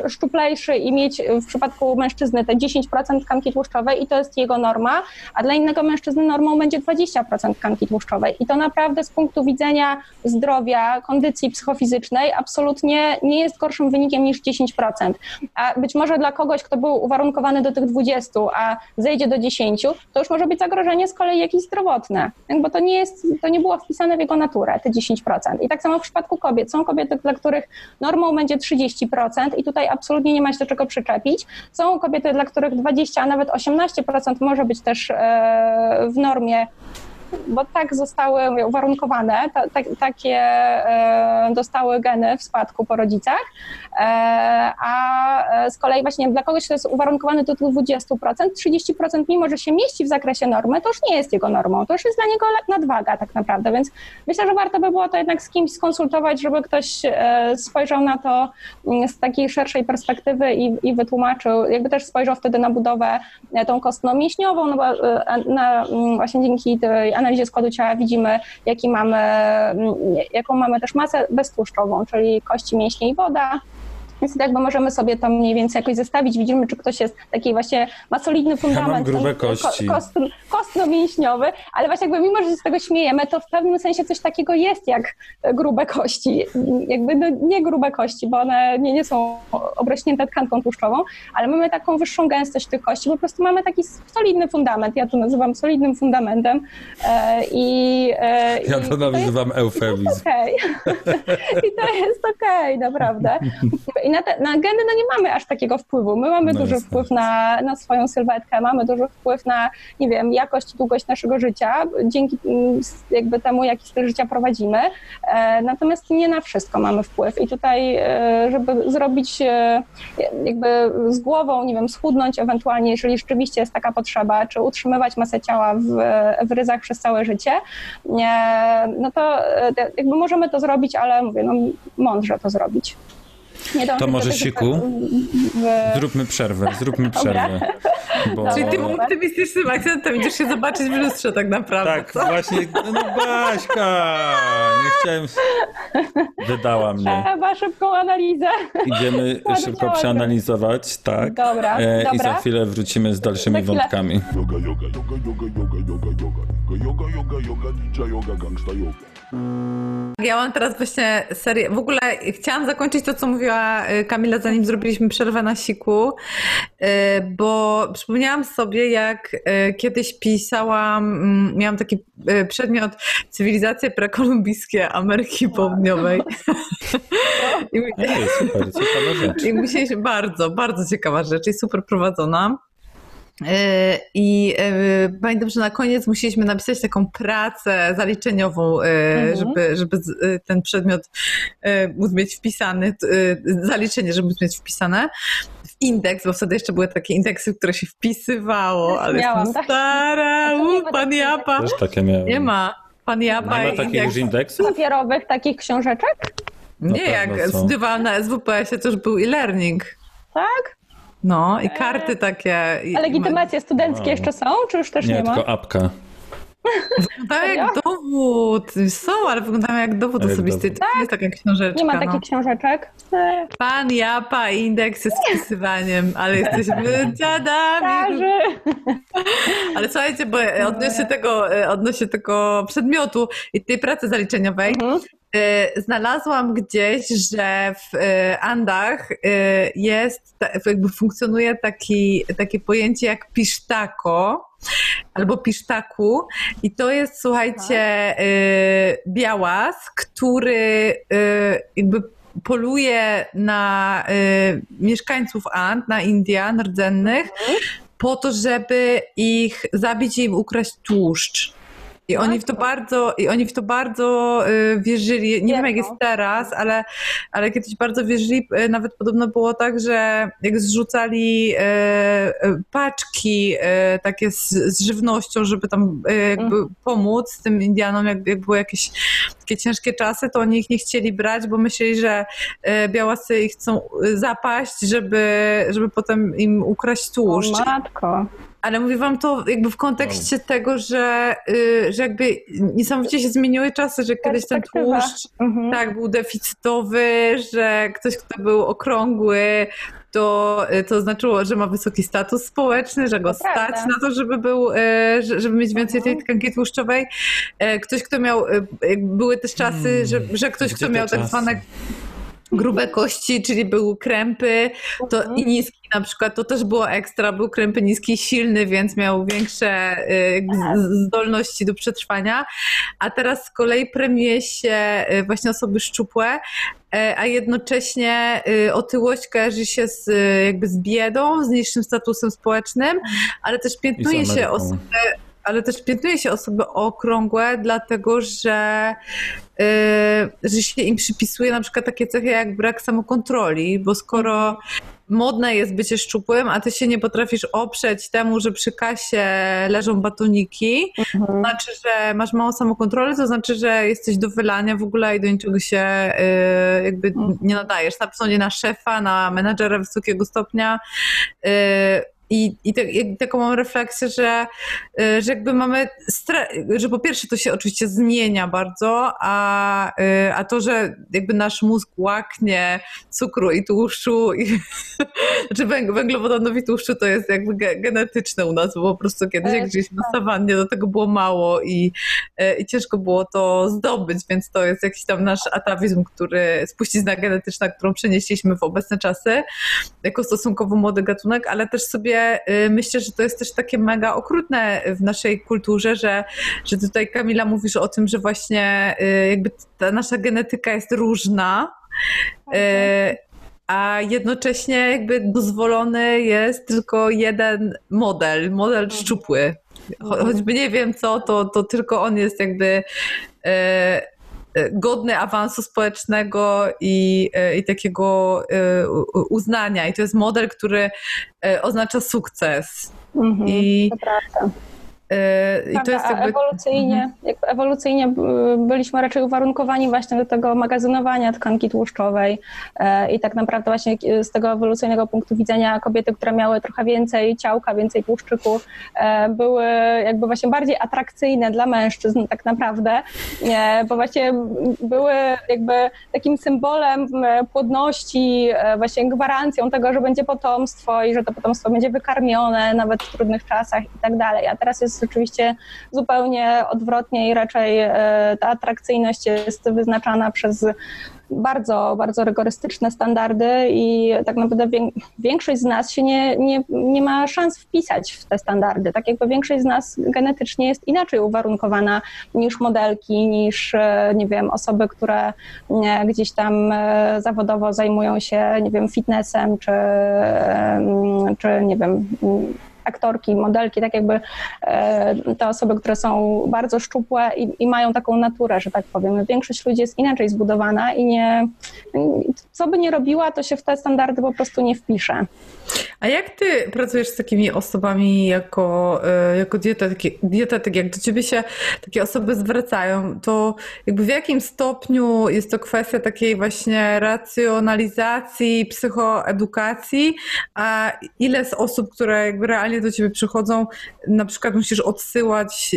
szczuplejszy i mieć w przypadku mężczyzny te 10% tkanki tłuszczowej i to jest jego norma, a dla innego mężczyzny normą będzie 20% tkanki tłuszczowej i to naprawdę z punktu widzenia zdrowia, kondycji psychofizycznej absolutnie nie jest gorszym wynikiem niż 10%, a być może dla kogoś, kto był uwarunkowany do tych 20, a zejdzie do 10, to już może być zagrożenie z kolei jakieś zdrowotne, bo to nie było wpisane w jego naturę, te 10%. I tak samo w przypadku kobiet. Są kobiety, dla których normą będzie 30% i tutaj absolutnie nie ma się do czego przyczepić. Są kobiety, dla których 20, a nawet 18% może być też w normie, bo tak zostały mówię, uwarunkowane, takie dostały geny w spadku po rodzicach, a z kolei właśnie dla kogoś, kto jest uwarunkowany do 20%, 30% mimo, że się mieści w zakresie normy, to już nie jest jego normą, to już jest dla niego nadwaga tak naprawdę, więc myślę, że warto by było to jednak z kimś skonsultować, żeby ktoś spojrzał na to z takiej szerszej perspektywy i wytłumaczył, jakby też spojrzał wtedy na budowę tą kostną mięśniową, no bo właśnie dzięki tej analizie składu ciała widzimy, jaką mamy też masę beztłuszczową, czyli kości, mięśnie i woda. Więc jakby możemy sobie to mniej więcej jakoś zestawić. Widzimy, czy ktoś jest taki właśnie ma solidny fundament kostno-mięśniowy, ale właśnie jakby mimo, że się z tego śmiejemy, to w pewnym sensie coś takiego jest jak grube kości. Jakby no, nie grube kości, bo one nie są obrośnięte tkanką tłuszczową, ale mamy taką wyższą gęstość tych kości. Po prostu mamy taki solidny fundament. Ja to nazywam solidnym fundamentem. Ja to nazywam eufemizm. I to jest okej, naprawdę. I na geny no nie mamy aż takiego wpływu. My mamy duży wpływ na swoją sylwetkę, mamy duży wpływ na, nie wiem, jakość i długość naszego życia, dzięki jakby temu, jaki styl życia prowadzimy. Natomiast nie na wszystko mamy wpływ. I tutaj, żeby zrobić jakby z głową, nie wiem, schudnąć ewentualnie, jeżeli rzeczywiście jest taka potrzeba, czy utrzymywać masę ciała w ryzach przez całe życie, no to jakby możemy to zrobić, ale mówię, no mądrze to zrobić. To może Siku, zróbmy przerwę. Bo... Czyli tym optymistycznym akcentem idziesz się zobaczyć w lustrze tak naprawdę. Tak, co? Właśnie, no Baśka, nie chciałem, wydała mnie. Trzeba szybką analizę. Idziemy szybko przeanalizować, tak. Dobra, i za chwilę wrócimy z dalszymi wątkami. Yoga, ninja yoga, gangsta yoga. Ja mam teraz właśnie serię. W ogóle chciałam zakończyć to, co mówiła Kamila, zanim zrobiliśmy przerwę na Siku, bo przypomniałam sobie, jak kiedyś pisałam, miałam taki przedmiot cywilizacje prekolumbijskie Ameryki Południowej. Super, ciekawa rzecz. I musieliśmy bardzo ciekawa rzecz i super prowadzona. I pamiętam, że na koniec musieliśmy napisać taką pracę zaliczeniową, żeby ten przedmiot móc mieć wpisany, zaliczenie, żeby móc mieć wpisane w indeks, bo wtedy jeszcze były takie indeksy, które się wpisywało, ale jestem stara, pan Japa. Też takie miałem. Nie ma, pan Japa. Nie ma takich już indeksów? Papierowych takich książeczek? Nie, jak studiowałam na SWPS-ie, to już był e-learning. Tak? No i karty takie. A legitymacje studenckie jeszcze są, czy już też nie ma? Nie, tylko apka. Wyglądają jak dowód. Są, ale wyglądają jak dowód osobisty. To nie jest taka książeczka. Nie ma takich książeczek. Pan Japa indeks jest spisywaniem, ale jesteśmy dziadami. Ale słuchajcie, bo odnośnie tego przedmiotu i tej pracy zaliczeniowej, znalazłam gdzieś, że w Andach jest, jakby funkcjonuje takie pojęcie jak pisztako albo pisztaku i to jest, słuchajcie, białas, który jakby poluje na mieszkańców And, na Indian rdzennych po to, żeby ich zabić i im ukraść tłuszcz. I oni w to bardzo wierzyli, nie wiem jak jest teraz, ale kiedyś bardzo wierzyli, nawet podobno było tak, że jak zrzucali paczki takie z żywnością, żeby tam jakby pomóc tym Indianom, jak były jakieś takie ciężkie czasy, to oni ich nie chcieli brać, bo myśleli, że białasy ich chcą zapaść, żeby potem im ukraść tłuszcz. O matko. Ale mówię wam to jakby w kontekście tego, że jakby niesamowicie się zmieniły czasy, że kiedyś ten tłuszcz tak był deficytowy, że ktoś, kto był okrągły, to znaczyło, że ma wysoki status społeczny, że go stać na to, żeby mieć więcej tej tkanki tłuszczowej. Ktoś, kto miał, były też czasy, że ktoś, kto miał tak zwane grube kości, czyli były krępy i niski na przykład, to też było ekstra, był krępy niski, silny, więc miał większe zdolności do przetrwania, a teraz z kolei premiuje się właśnie osoby szczupłe, a jednocześnie otyłość kojarzy się z, jakby z biedą, z niższym statusem społecznym, ale też piętnuje się osoby... okrągłe, dlatego że się im przypisuje na przykład takie cechy jak brak samokontroli, bo skoro modne jest bycie szczupłym, a ty się nie potrafisz oprzeć temu, że przy kasie leżą batoniki, to znaczy, że masz mało samokontroli, to znaczy, że jesteś do wylania w ogóle i do niczego się jakby nie nadajesz. Na pewno nie na szefa, na menadżera wysokiego stopnia. I taką mam refleksję, że jakby mamy, że po pierwsze to się oczywiście zmienia bardzo, a to, że jakby nasz mózg łaknie cukru i tłuszczu, znaczy węglowodanów i tłuszczu, to jest jakby genetyczne u nas, bo po prostu kiedyś jak gdzieś na sawannie do tego było mało i ciężko było to zdobyć, więc to jest jakiś tam nasz atawizm, spuścizna genetyczna, którą przenieśliśmy w obecne czasy jako stosunkowo młody gatunek, ale też sobie myślę, że to jest też takie mega okrutne w naszej kulturze, że tutaj Kamila mówisz o tym, że właśnie jakby ta nasza genetyka jest różna, a jednocześnie jakby dozwolony jest tylko jeden model szczupły. Choćby nie wiem co, to tylko on jest jakby godny awansu społecznego i takiego uznania. I to jest model, który oznacza sukces. To prawda. I to jest jakby... ewolucyjnie byliśmy raczej uwarunkowani właśnie do tego magazynowania tkanki tłuszczowej i tak naprawdę właśnie z tego ewolucyjnego punktu widzenia kobiety, które miały trochę więcej ciałka, więcej tłuszczyku, były jakby właśnie bardziej atrakcyjne dla mężczyzn tak naprawdę, bo właśnie były jakby takim symbolem płodności, właśnie gwarancją tego, że będzie potomstwo i że to potomstwo będzie wykarmione nawet w trudnych czasach i tak dalej, a teraz jest oczywiście zupełnie odwrotnie i raczej ta atrakcyjność jest wyznaczana przez bardzo, bardzo rygorystyczne standardy i tak naprawdę większość z nas się nie ma szans wpisać w te standardy. Tak jakby większość z nas genetycznie jest inaczej uwarunkowana niż modelki, niż nie wiem, osoby, które gdzieś tam zawodowo zajmują się, nie wiem, fitnessem czy nie wiem, aktorki, modelki, tak jakby te osoby, które są bardzo szczupłe i mają taką naturę, że tak powiem. Większość ludzi jest inaczej zbudowana i nie, co by nie robiła, to się w te standardy po prostu nie wpisze. A jak ty pracujesz z takimi osobami jako dietetyk, jak do ciebie się takie osoby zwracają, to jakby w jakim stopniu jest to kwestia takiej właśnie racjonalizacji, psychoedukacji, a ile z osób, które jakby realnie do ciebie przychodzą, na przykład musisz odsyłać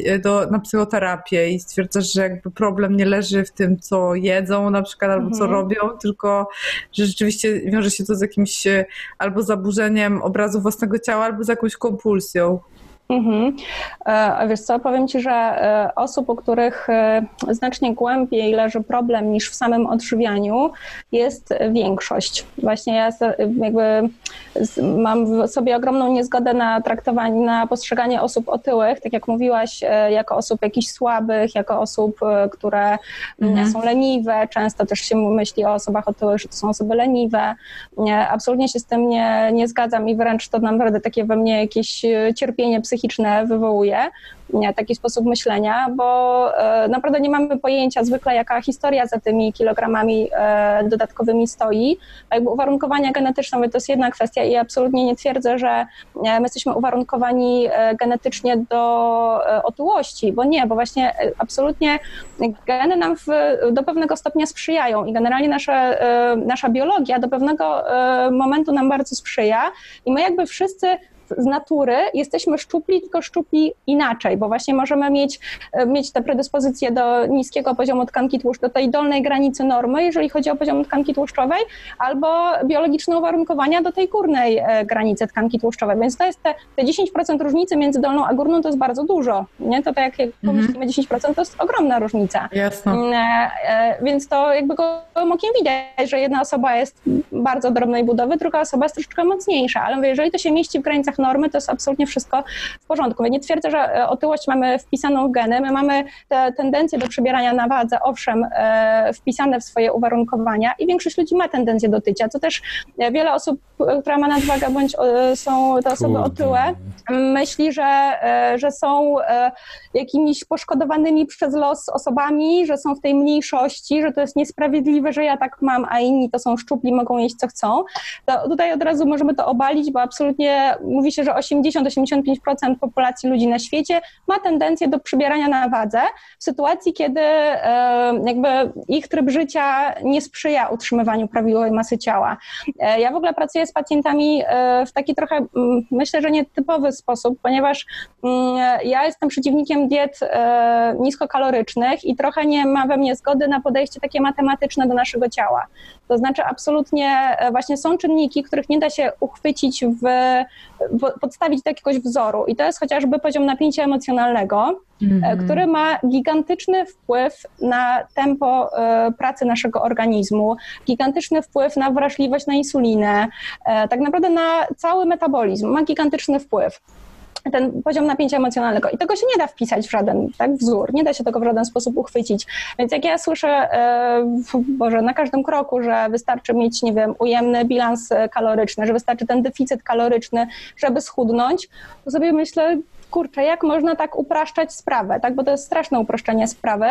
na psychoterapię i stwierdzasz, że jakby problem nie leży w tym, co jedzą na przykład albo co robią, tylko że rzeczywiście wiąże się to z jakimś albo zaburzeniem obrazu własnego ciała, albo z jakąś kompulsją. Wiesz co, powiem ci, że osób, u których znacznie głębiej leży problem niż w samym odżywianiu, jest większość. Właśnie ja jakby mam w sobie ogromną niezgodę na traktowanie, na postrzeganie osób otyłych, tak jak mówiłaś, jako osób jakichś słabych, jako osób, które są leniwe. Często też się myśli o osobach otyłych, że to są osoby leniwe. Absolutnie się z tym nie zgadzam i wręcz to naprawdę takie we mnie jakieś cierpienie psychiczne wywołuje, taki sposób myślenia, bo naprawdę nie mamy pojęcia zwykle, jaka historia za tymi kilogramami dodatkowymi stoi. Jakby uwarunkowania genetyczne to jest jedna kwestia i absolutnie nie twierdzę, że my jesteśmy uwarunkowani genetycznie do otyłości, bo nie, bo właśnie absolutnie geny nam do pewnego stopnia sprzyjają i generalnie nasza biologia do pewnego momentu nam bardzo sprzyja i my jakby wszyscy z natury jesteśmy szczupli, tylko szczupli inaczej, bo właśnie możemy mieć te predyspozycje do niskiego poziomu tkanki tłuszczowej, do tej dolnej granicy normy, jeżeli chodzi o poziom tkanki tłuszczowej, albo biologiczne uwarunkowania do tej górnej granicy tkanki tłuszczowej. Więc to jest te 10% różnicy między dolną a górną, to jest bardzo dużo. Nie? To tak jak pomyślimy 10%, to jest ogromna różnica. Jasne. Więc to jakby gołym okiem widać, że jedna osoba jest bardzo drobnej budowy, druga osoba jest troszeczkę mocniejsza, ale mówię, jeżeli to się mieści w granicach normy, to jest absolutnie wszystko w porządku. Ja nie twierdzę, że otyłość mamy wpisaną w geny, my mamy te tendencje do przybierania na wadze, owszem, wpisane w swoje uwarunkowania i większość ludzi ma tendencję do tycia, co też wiele osób, która ma nadwagę bądź są te osoby otyłe, myśli, że są jakimiś poszkodowanymi przez los osobami, że są w tej mniejszości, że to jest niesprawiedliwe, że ja tak mam, a inni to są szczupli, mogą jeść co chcą. To tutaj od razu możemy to obalić, bo absolutnie mówi się, że 80-85% populacji ludzi na świecie ma tendencję do przybierania na wadze w sytuacji, kiedy jakby ich tryb życia nie sprzyja utrzymywaniu prawidłowej masy ciała. Ja w ogóle pracuję z pacjentami w taki trochę, myślę, że nietypowy sposób, ponieważ ja jestem przeciwnikiem diet niskokalorycznych i trochę nie ma we mnie zgody na podejście takie matematyczne do naszego ciała. To znaczy absolutnie właśnie są czynniki, których nie da się uchwycić, podstawić do jakiegoś wzoru i to jest chociażby poziom napięcia emocjonalnego, który ma gigantyczny wpływ na tempo pracy naszego organizmu, gigantyczny wpływ na wrażliwość na insulinę, tak naprawdę na cały metabolizm, ma gigantyczny wpływ. Ten poziom napięcia emocjonalnego. I tego się nie da wpisać w żaden wzór, nie da się tego w żaden sposób uchwycić. Więc jak ja słyszę, Boże, na każdym kroku, że wystarczy mieć, nie wiem, ujemny bilans kaloryczny, że wystarczy ten deficyt kaloryczny, żeby schudnąć, to sobie myślę, kurczę, jak można tak upraszczać sprawę, tak? Bo to jest straszne uproszczenie sprawy,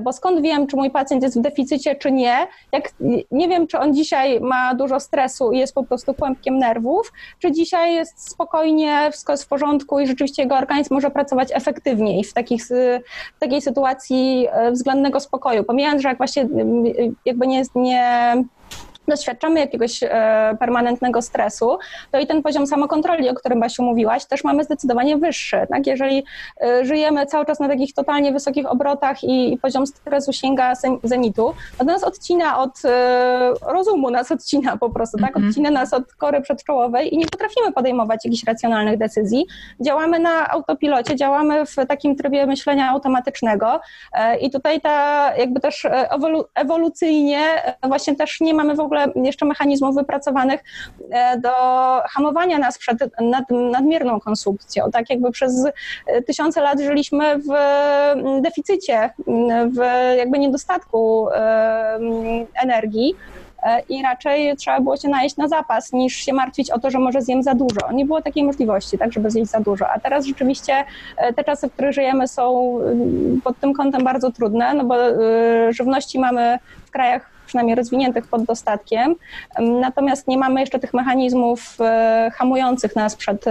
bo skąd wiem, czy mój pacjent jest w deficycie, czy nie, jak nie wiem, czy on dzisiaj ma dużo stresu i jest po prostu kłębkiem nerwów, czy dzisiaj jest spokojnie, wszystko jest w porządku i rzeczywiście jego organizm może pracować efektywniej w takiej sytuacji względnego spokoju, pomijając, że jak właśnie jakby nie doświadczamy jakiegoś permanentnego stresu, to i ten poziom samokontroli, o którym Basiu mówiłaś, też mamy zdecydowanie wyższy. Tak? Jeżeli żyjemy cały czas na takich totalnie wysokich obrotach i poziom stresu sięga zenitu, to nas odcina od rozumu, nas odcina po prostu, tak? Odcina nas od kory przedczołowej i nie potrafimy podejmować jakichś racjonalnych decyzji. Działamy na autopilocie, działamy w takim trybie myślenia automatycznego i tutaj jakby też ewolucyjnie właśnie też nie mamy w ogóle jeszcze mechanizmów wypracowanych do hamowania nas przed nadmierną konsumpcją. Tak jakby przez tysiące lat żyliśmy w deficycie, w jakby niedostatku energii i raczej trzeba było się najeść na zapas, niż się martwić o to, że może zjem za dużo. Nie było takiej możliwości, tak, żeby zjeść za dużo. A teraz rzeczywiście te czasy, w których żyjemy, są pod tym kątem bardzo trudne, no bo żywności mamy w krajach przynajmniej rozwiniętych pod dostatkiem, natomiast nie mamy jeszcze tych mechanizmów hamujących nas przed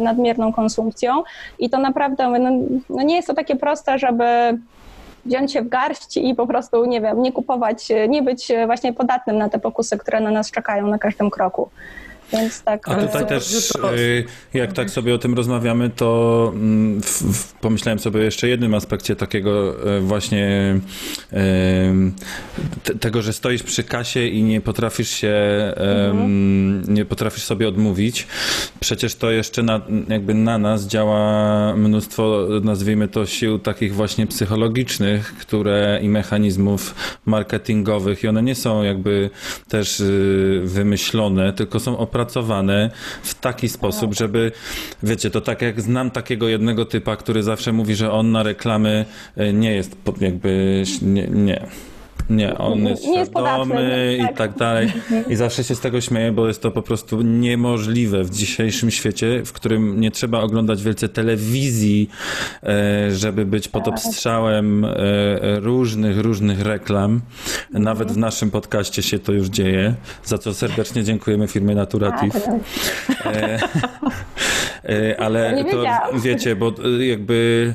nadmierną konsumpcją i to naprawdę no nie jest to takie proste, żeby wziąć się w garść i po prostu, nie wiem, nie kupować, nie być właśnie podatnym na te pokusy, które na nas czekają na każdym kroku. Więc tak, a tutaj też, jak tak sobie o tym rozmawiamy, to pomyślałem sobie o jeszcze jednym aspekcie takiego właśnie tego, że stoisz przy kasie i nie potrafisz się, nie potrafisz sobie odmówić. Przecież to jeszcze jakby na nas działa mnóstwo, nazwijmy to, sił takich właśnie psychologicznych, które i mechanizmów marketingowych i one nie są jakby też wymyślone, tylko są opracowane w taki sposób, żeby, wiecie, to tak jak znam takiego jednego typa, który zawsze mówi, że on na reklamy nie jest jakby, nie, on jest świadomy i tak dalej. I zawsze się z tego śmieję, bo jest to po prostu niemożliwe w dzisiejszym świecie, w którym nie trzeba oglądać wielce telewizji, żeby być pod obstrzałem różnych reklam. Nawet w naszym podcaście się to już dzieje, za co serdecznie dziękujemy firmie NatuRativ. ale to wiecie, bo jakby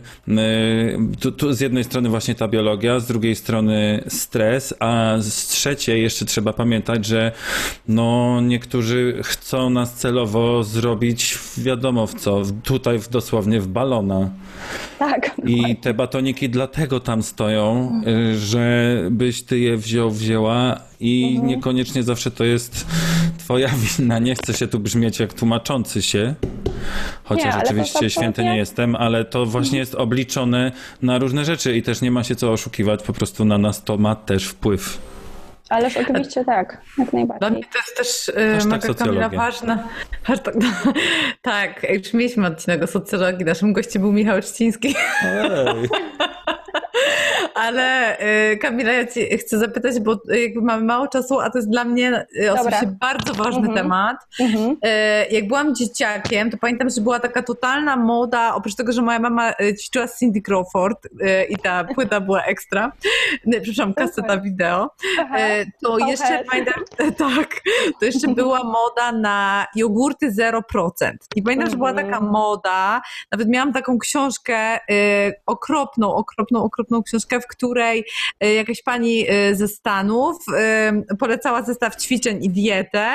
tu z jednej strony właśnie ta biologia, z drugiej strony stres, a z trzeciej jeszcze trzeba pamiętać, że no niektórzy chcą nas celowo zrobić wiadomo w co, tutaj dosłownie w balona. Tak. I te batoniki dlatego tam stoją, żebyś ty je wzięła i niekoniecznie zawsze to jest twoja wina. Nie chcę się tu brzmieć jak tłumaczący się, chociaż rzeczywiście święty nie jestem, ale to właśnie jest obliczone na różne rzeczy i też nie ma się co oszukiwać, po prostu na nas to ma też wpływ. Ależ oczywiście tak, jak najbardziej. Dla mnie to jest też mega, Kamila, ważna. Tak, już mieliśmy odcinek o socjologii, naszym gościem był Michał Trzciński. Ale Kamila, ja cię chcę zapytać, bo jakby mamy mało czasu, a to jest dla mnie osobiście bardzo ważny temat. Jak byłam dzieciakiem, to pamiętam, że była taka totalna moda, oprócz tego, że moja mama ćwiczyła z Cindy Crawford i ta płyta była ekstra, przepraszam, kaseta wideo, to jeszcze pamiętam, tak, to jeszcze była moda na jogurty 0%. I pamiętam, że była taka moda, nawet miałam taką książkę, okropną książkę, w której jakaś pani ze Stanów polecała zestaw ćwiczeń i dietę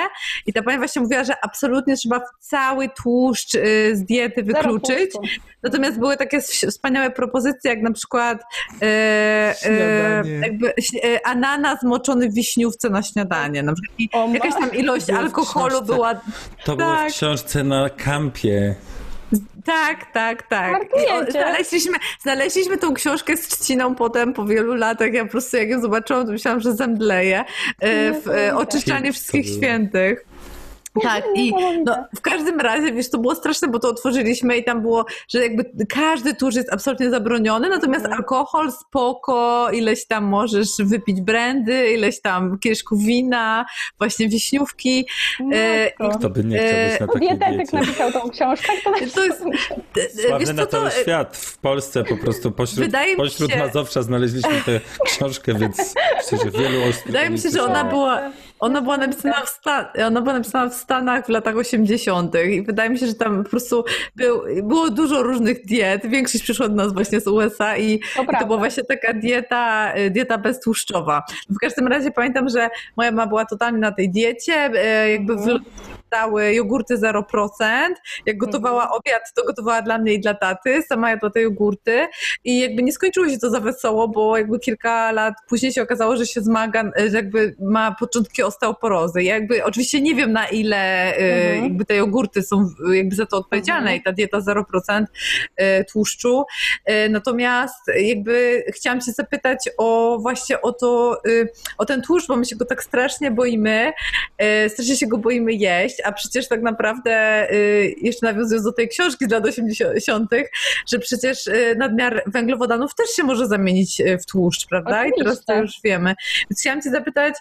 i ta pani właśnie mówiła, że absolutnie trzeba cały tłuszcz z diety wykluczyć. Natomiast były takie wspaniałe propozycje, jak na przykład ananas moczony w wiśniówce na śniadanie. Na przykład jakaś tam ilość alkoholu była... To było w książce na kampie. Tak. Znaleźliśmy tą książkę z trzciną potem po wielu latach. Ja po prostu jak ją zobaczyłam, to myślałam, że zemdleję. Oczyszczanie wszystkich świętych. Tak, i no, w każdym razie, wiesz, to było straszne, bo to otworzyliśmy i tam było, że jakby każdy tłuszcz jest absolutnie zabroniony, natomiast alkohol spoko, ileś tam możesz wypić brandy, ileś tam kieliszków wina, właśnie wiśniówki. Kto by nie chciał być na takiej diecie. Dietetyk napisał tą książkę. To jest sławny na cały świat. W Polsce po prostu pośród Mazowsza znaleźliśmy tę książkę, więc myślę, że wielu osób... Wydaje mi się, że ona była napisana w Stanach w latach 80. i wydaje mi się, że tam po prostu było dużo różnych diet. Większość przyszła do nas właśnie z USA i to była właśnie taka dieta beztłuszczowa. W każdym razie pamiętam, że moja mama była totalnie na tej diecie, jakby dały jogurty 0%. Jak gotowała obiad, to gotowała dla mnie i dla taty, sama jadła te jogurty i jakby nie skończyło się to za wesoło, bo jakby kilka lat później się okazało, że się zmaga, że jakby ma początki osteoporozy. Ja jakby oczywiście nie wiem, na ile jakby te jogurty są jakby za to odpowiedzialne i ta dieta 0% tłuszczu. Natomiast jakby chciałam cię zapytać o ten tłuszcz, bo my się go tak strasznie boimy, strasznie się go boimy jeść, a przecież tak naprawdę, jeszcze nawiązując do tej książki z lat 80., że przecież nadmiar węglowodanów też się może zamienić w tłuszcz, prawda? Oczywiście. I teraz to już wiemy. Więc chciałam cię zapytać,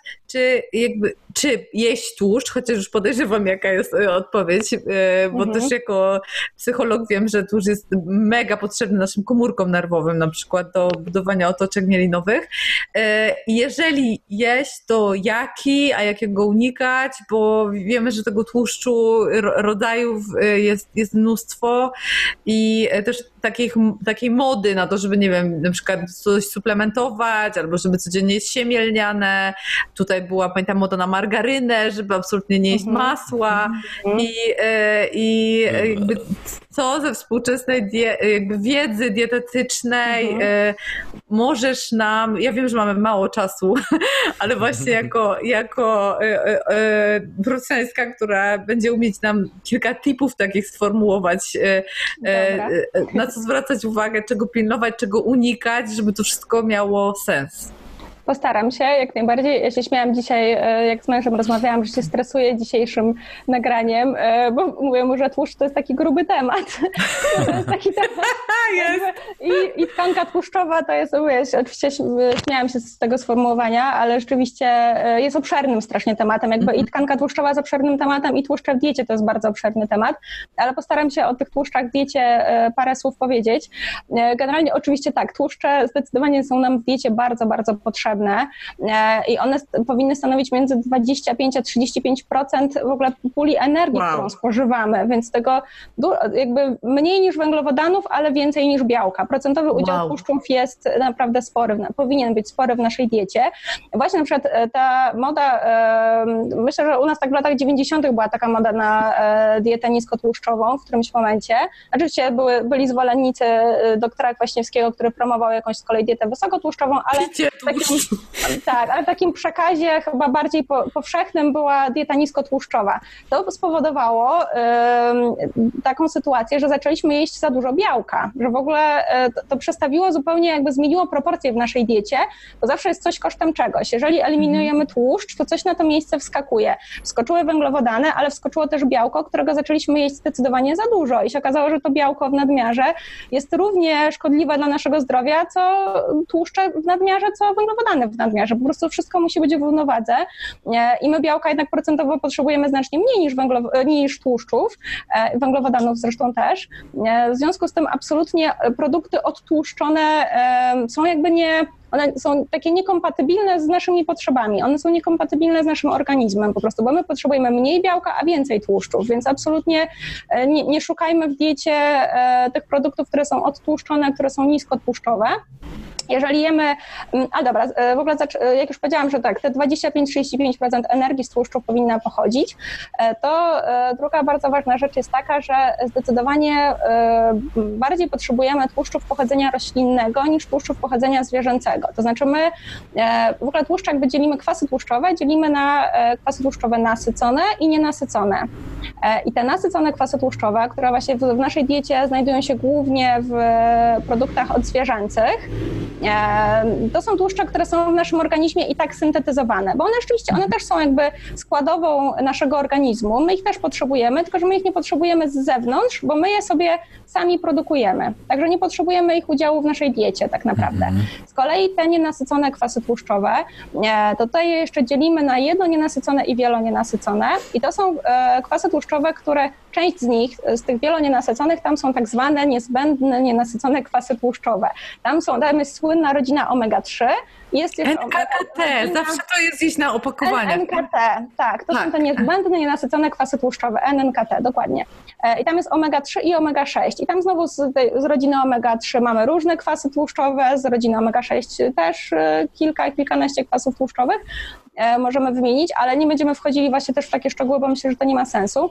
czy jeść tłuszcz, chociaż już podejrzewam, jaka jest odpowiedź, bo też jako psycholog wiem, że tłuszcz jest mega potrzebny naszym komórkom nerwowym, na przykład do budowania otoczek mielinowych. Jeżeli jeść, to jaki, a jakiego unikać, bo wiemy, że tego tłuszczu, rodzajów jest mnóstwo i też takiej mody na to, żeby, nie wiem, na przykład coś suplementować, albo żeby codziennie jeść siemię lniane. Tutaj była, pamiętam, moda na margarynę, żeby absolutnie nie jeść masła i jakby co ze współczesnej jakby wiedzy dietetycznej możesz nam, ja wiem, że mamy mało czasu, ale właśnie jako profesjonalistka, która będzie umieć nam kilka tipów takich sformułować, na co zwracać uwagę, czego pilnować, czego unikać, żeby to wszystko miało sens. Postaram się, jak najbardziej. Ja się śmiałam dzisiaj, jak z mężem rozmawiałam, że się stresuję dzisiejszym nagraniem, bo mówię mu, że tłuszcz to jest taki gruby temat. To jest taki temat. I tkanka tłuszczowa to jest, oczywiście śmiałam się z tego sformułowania, ale rzeczywiście jest obszernym strasznie tematem. Jakby i tkanka tłuszczowa jest obszernym tematem i tłuszcze w diecie to jest bardzo obszerny temat, ale postaram się o tych tłuszczach w diecie parę słów powiedzieć. Generalnie oczywiście tak, tłuszcze zdecydowanie są nam w diecie bardzo, bardzo potrzebne. poradne i one powinny stanowić między 25 a 35% w ogóle puli energii, którą spożywamy, więc tego jakby mniej niż węglowodanów, ale więcej niż białka. Procentowy udział tłuszczów jest naprawdę spory, powinien być spory w naszej diecie. Właśnie na przykład ta moda, myślę, że u nas tak w latach 90. była taka moda na dietę niskotłuszczową w którymś momencie. Oczywiście byli zwolennicy doktora Kwaśniewskiego, który promował jakąś z kolei dietę wysokotłuszczową, ale w takim przekazie chyba bardziej powszechnym była dieta niskotłuszczowa. To spowodowało taką sytuację, że zaczęliśmy jeść za dużo białka, że w ogóle to przestawiło zupełnie, jakby zmieniło proporcje w naszej diecie, bo zawsze jest coś kosztem czegoś. Jeżeli eliminujemy tłuszcz, to coś na to miejsce wskakuje. Wskoczyły węglowodany, ale wskoczyło też białko, którego zaczęliśmy jeść zdecydowanie za dużo i się okazało, że to białko w nadmiarze jest równie szkodliwe dla naszego zdrowia, co tłuszcze w nadmiarze, co węglowodany w nadmiarze. Po prostu wszystko musi być w równowadze i my białka jednak procentowo potrzebujemy znacznie mniej niż tłuszczów, węglowodanów zresztą też. W związku z tym absolutnie produkty odtłuszczone są jakby nie... One są takie niekompatybilne z naszymi potrzebami, one są niekompatybilne z naszym organizmem po prostu, bo my potrzebujemy mniej białka, a więcej tłuszczów, więc absolutnie nie szukajmy w diecie tych produktów, które są odtłuszczone, które są niskotłuszczowe. Jeżeli jemy, w ogóle jak już powiedziałam, że tak, te 25-35% energii z tłuszczu powinna pochodzić, to druga bardzo ważna rzecz jest taka, że zdecydowanie bardziej potrzebujemy tłuszczów pochodzenia roślinnego niż tłuszczów pochodzenia zwierzęcego. To znaczy my w ogóle tłuszcz jakby dzielimy kwasy tłuszczowe, dzielimy na kwasy tłuszczowe nasycone i nienasycone. I te nasycone kwasy tłuszczowe, które właśnie w naszej diecie znajdują się głównie w produktach odzwierzęcych, to są tłuszcze, które są w naszym organizmie i tak syntetyzowane, bo one rzeczywiście, one też są jakby składową naszego organizmu, my ich też potrzebujemy, tylko że my ich nie potrzebujemy z zewnątrz, bo my je sobie sami produkujemy, także nie potrzebujemy ich udziału w naszej diecie tak naprawdę. Z kolei te nienasycone kwasy tłuszczowe, to tutaj je jeszcze dzielimy na jedno nienasycone i wielonienasycone i to są kwasy tłuszczowe, które część z nich, z tych wielonienasyconych, tam są tak zwane niezbędne nienasycone kwasy tłuszczowe. Tam jest słynna rodzina omega-3. Jest jeszcze NKT, zawsze to jest gdzieś na opakowaniach. NKT, tak. To są te niezbędne, nienasycone kwasy tłuszczowe, NNKT, dokładnie. I tam jest omega-3 i omega-6. I tam znowu z rodziny omega-3 mamy różne kwasy tłuszczowe, z rodziny omega-6 też kilkanaście kwasów tłuszczowych możemy wymienić, ale nie będziemy wchodzili właśnie też w takie szczegóły, bo myślę, że to nie ma sensu.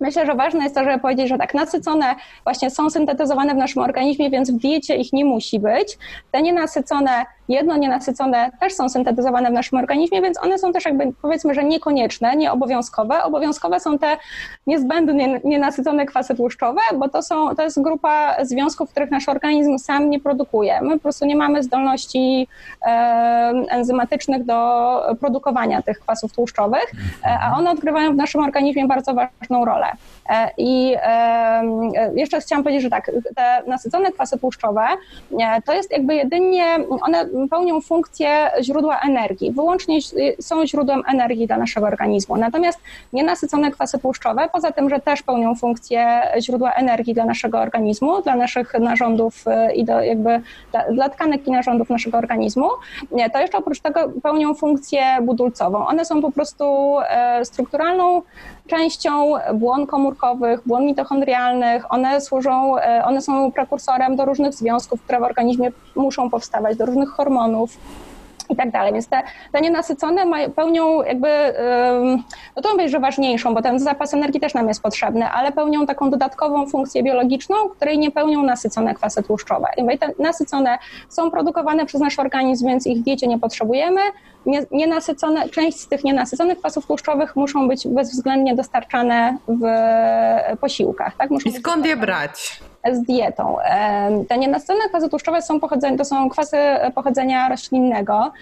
Myślę, że ważne jest to, żeby powiedzieć, że tak, nasycone właśnie są syntetyzowane w naszym organizmie, więc w diecie ich nie musi być. Te nienasycone, jedno nienasycone też są syntetyzowane w naszym organizmie, więc one są też jakby, powiedzmy, że niekonieczne, nieobowiązkowe. Obowiązkowe są te niezbędne, nienasycone kwasy tłuszczowe, bo to jest grupa związków, których nasz organizm sam nie produkuje. My po prostu nie mamy zdolności enzymatycznych do produkowania tych kwasów tłuszczowych, a one odgrywają w naszym organizmie bardzo ważną rolę. I jeszcze chciałam powiedzieć, że tak, te nasycone kwasy tłuszczowe to jest jakby jedynie, one pełnią funkcję źródła energii, wyłącznie są źródłem energii dla naszego organizmu. Natomiast nienasycone kwasy tłuszczowe, poza tym, że też pełnią funkcję źródła energii dla naszego organizmu, dla naszych narządów i dla tkanek i narządów naszego organizmu, to jeszcze oprócz tego pełnią funkcję budulcową. One są po prostu strukturalną częścią błon komórkowych, błon mitochondrialnych, one są prekursorem do różnych związków, które w organizmie muszą powstawać, do różnych hormonów i tak dalej. Więc te nienasycone pełnią jakby, no to mówię, że ważniejszą, bo ten zapas energii też nam jest potrzebny, ale pełnią taką dodatkową funkcję biologiczną, której nie pełnią nasycone kwasy tłuszczowe. I te nasycone są produkowane przez nasz organizm, więc ich w diecie nie potrzebujemy. Część z tych nienasyconych kwasów tłuszczowych muszą być bezwzględnie dostarczane w posiłkach. Tak? I skąd je brać? Z dietą. Te nienasycone kwasy tłuszczowe to są kwasy pochodzenia roślinnego,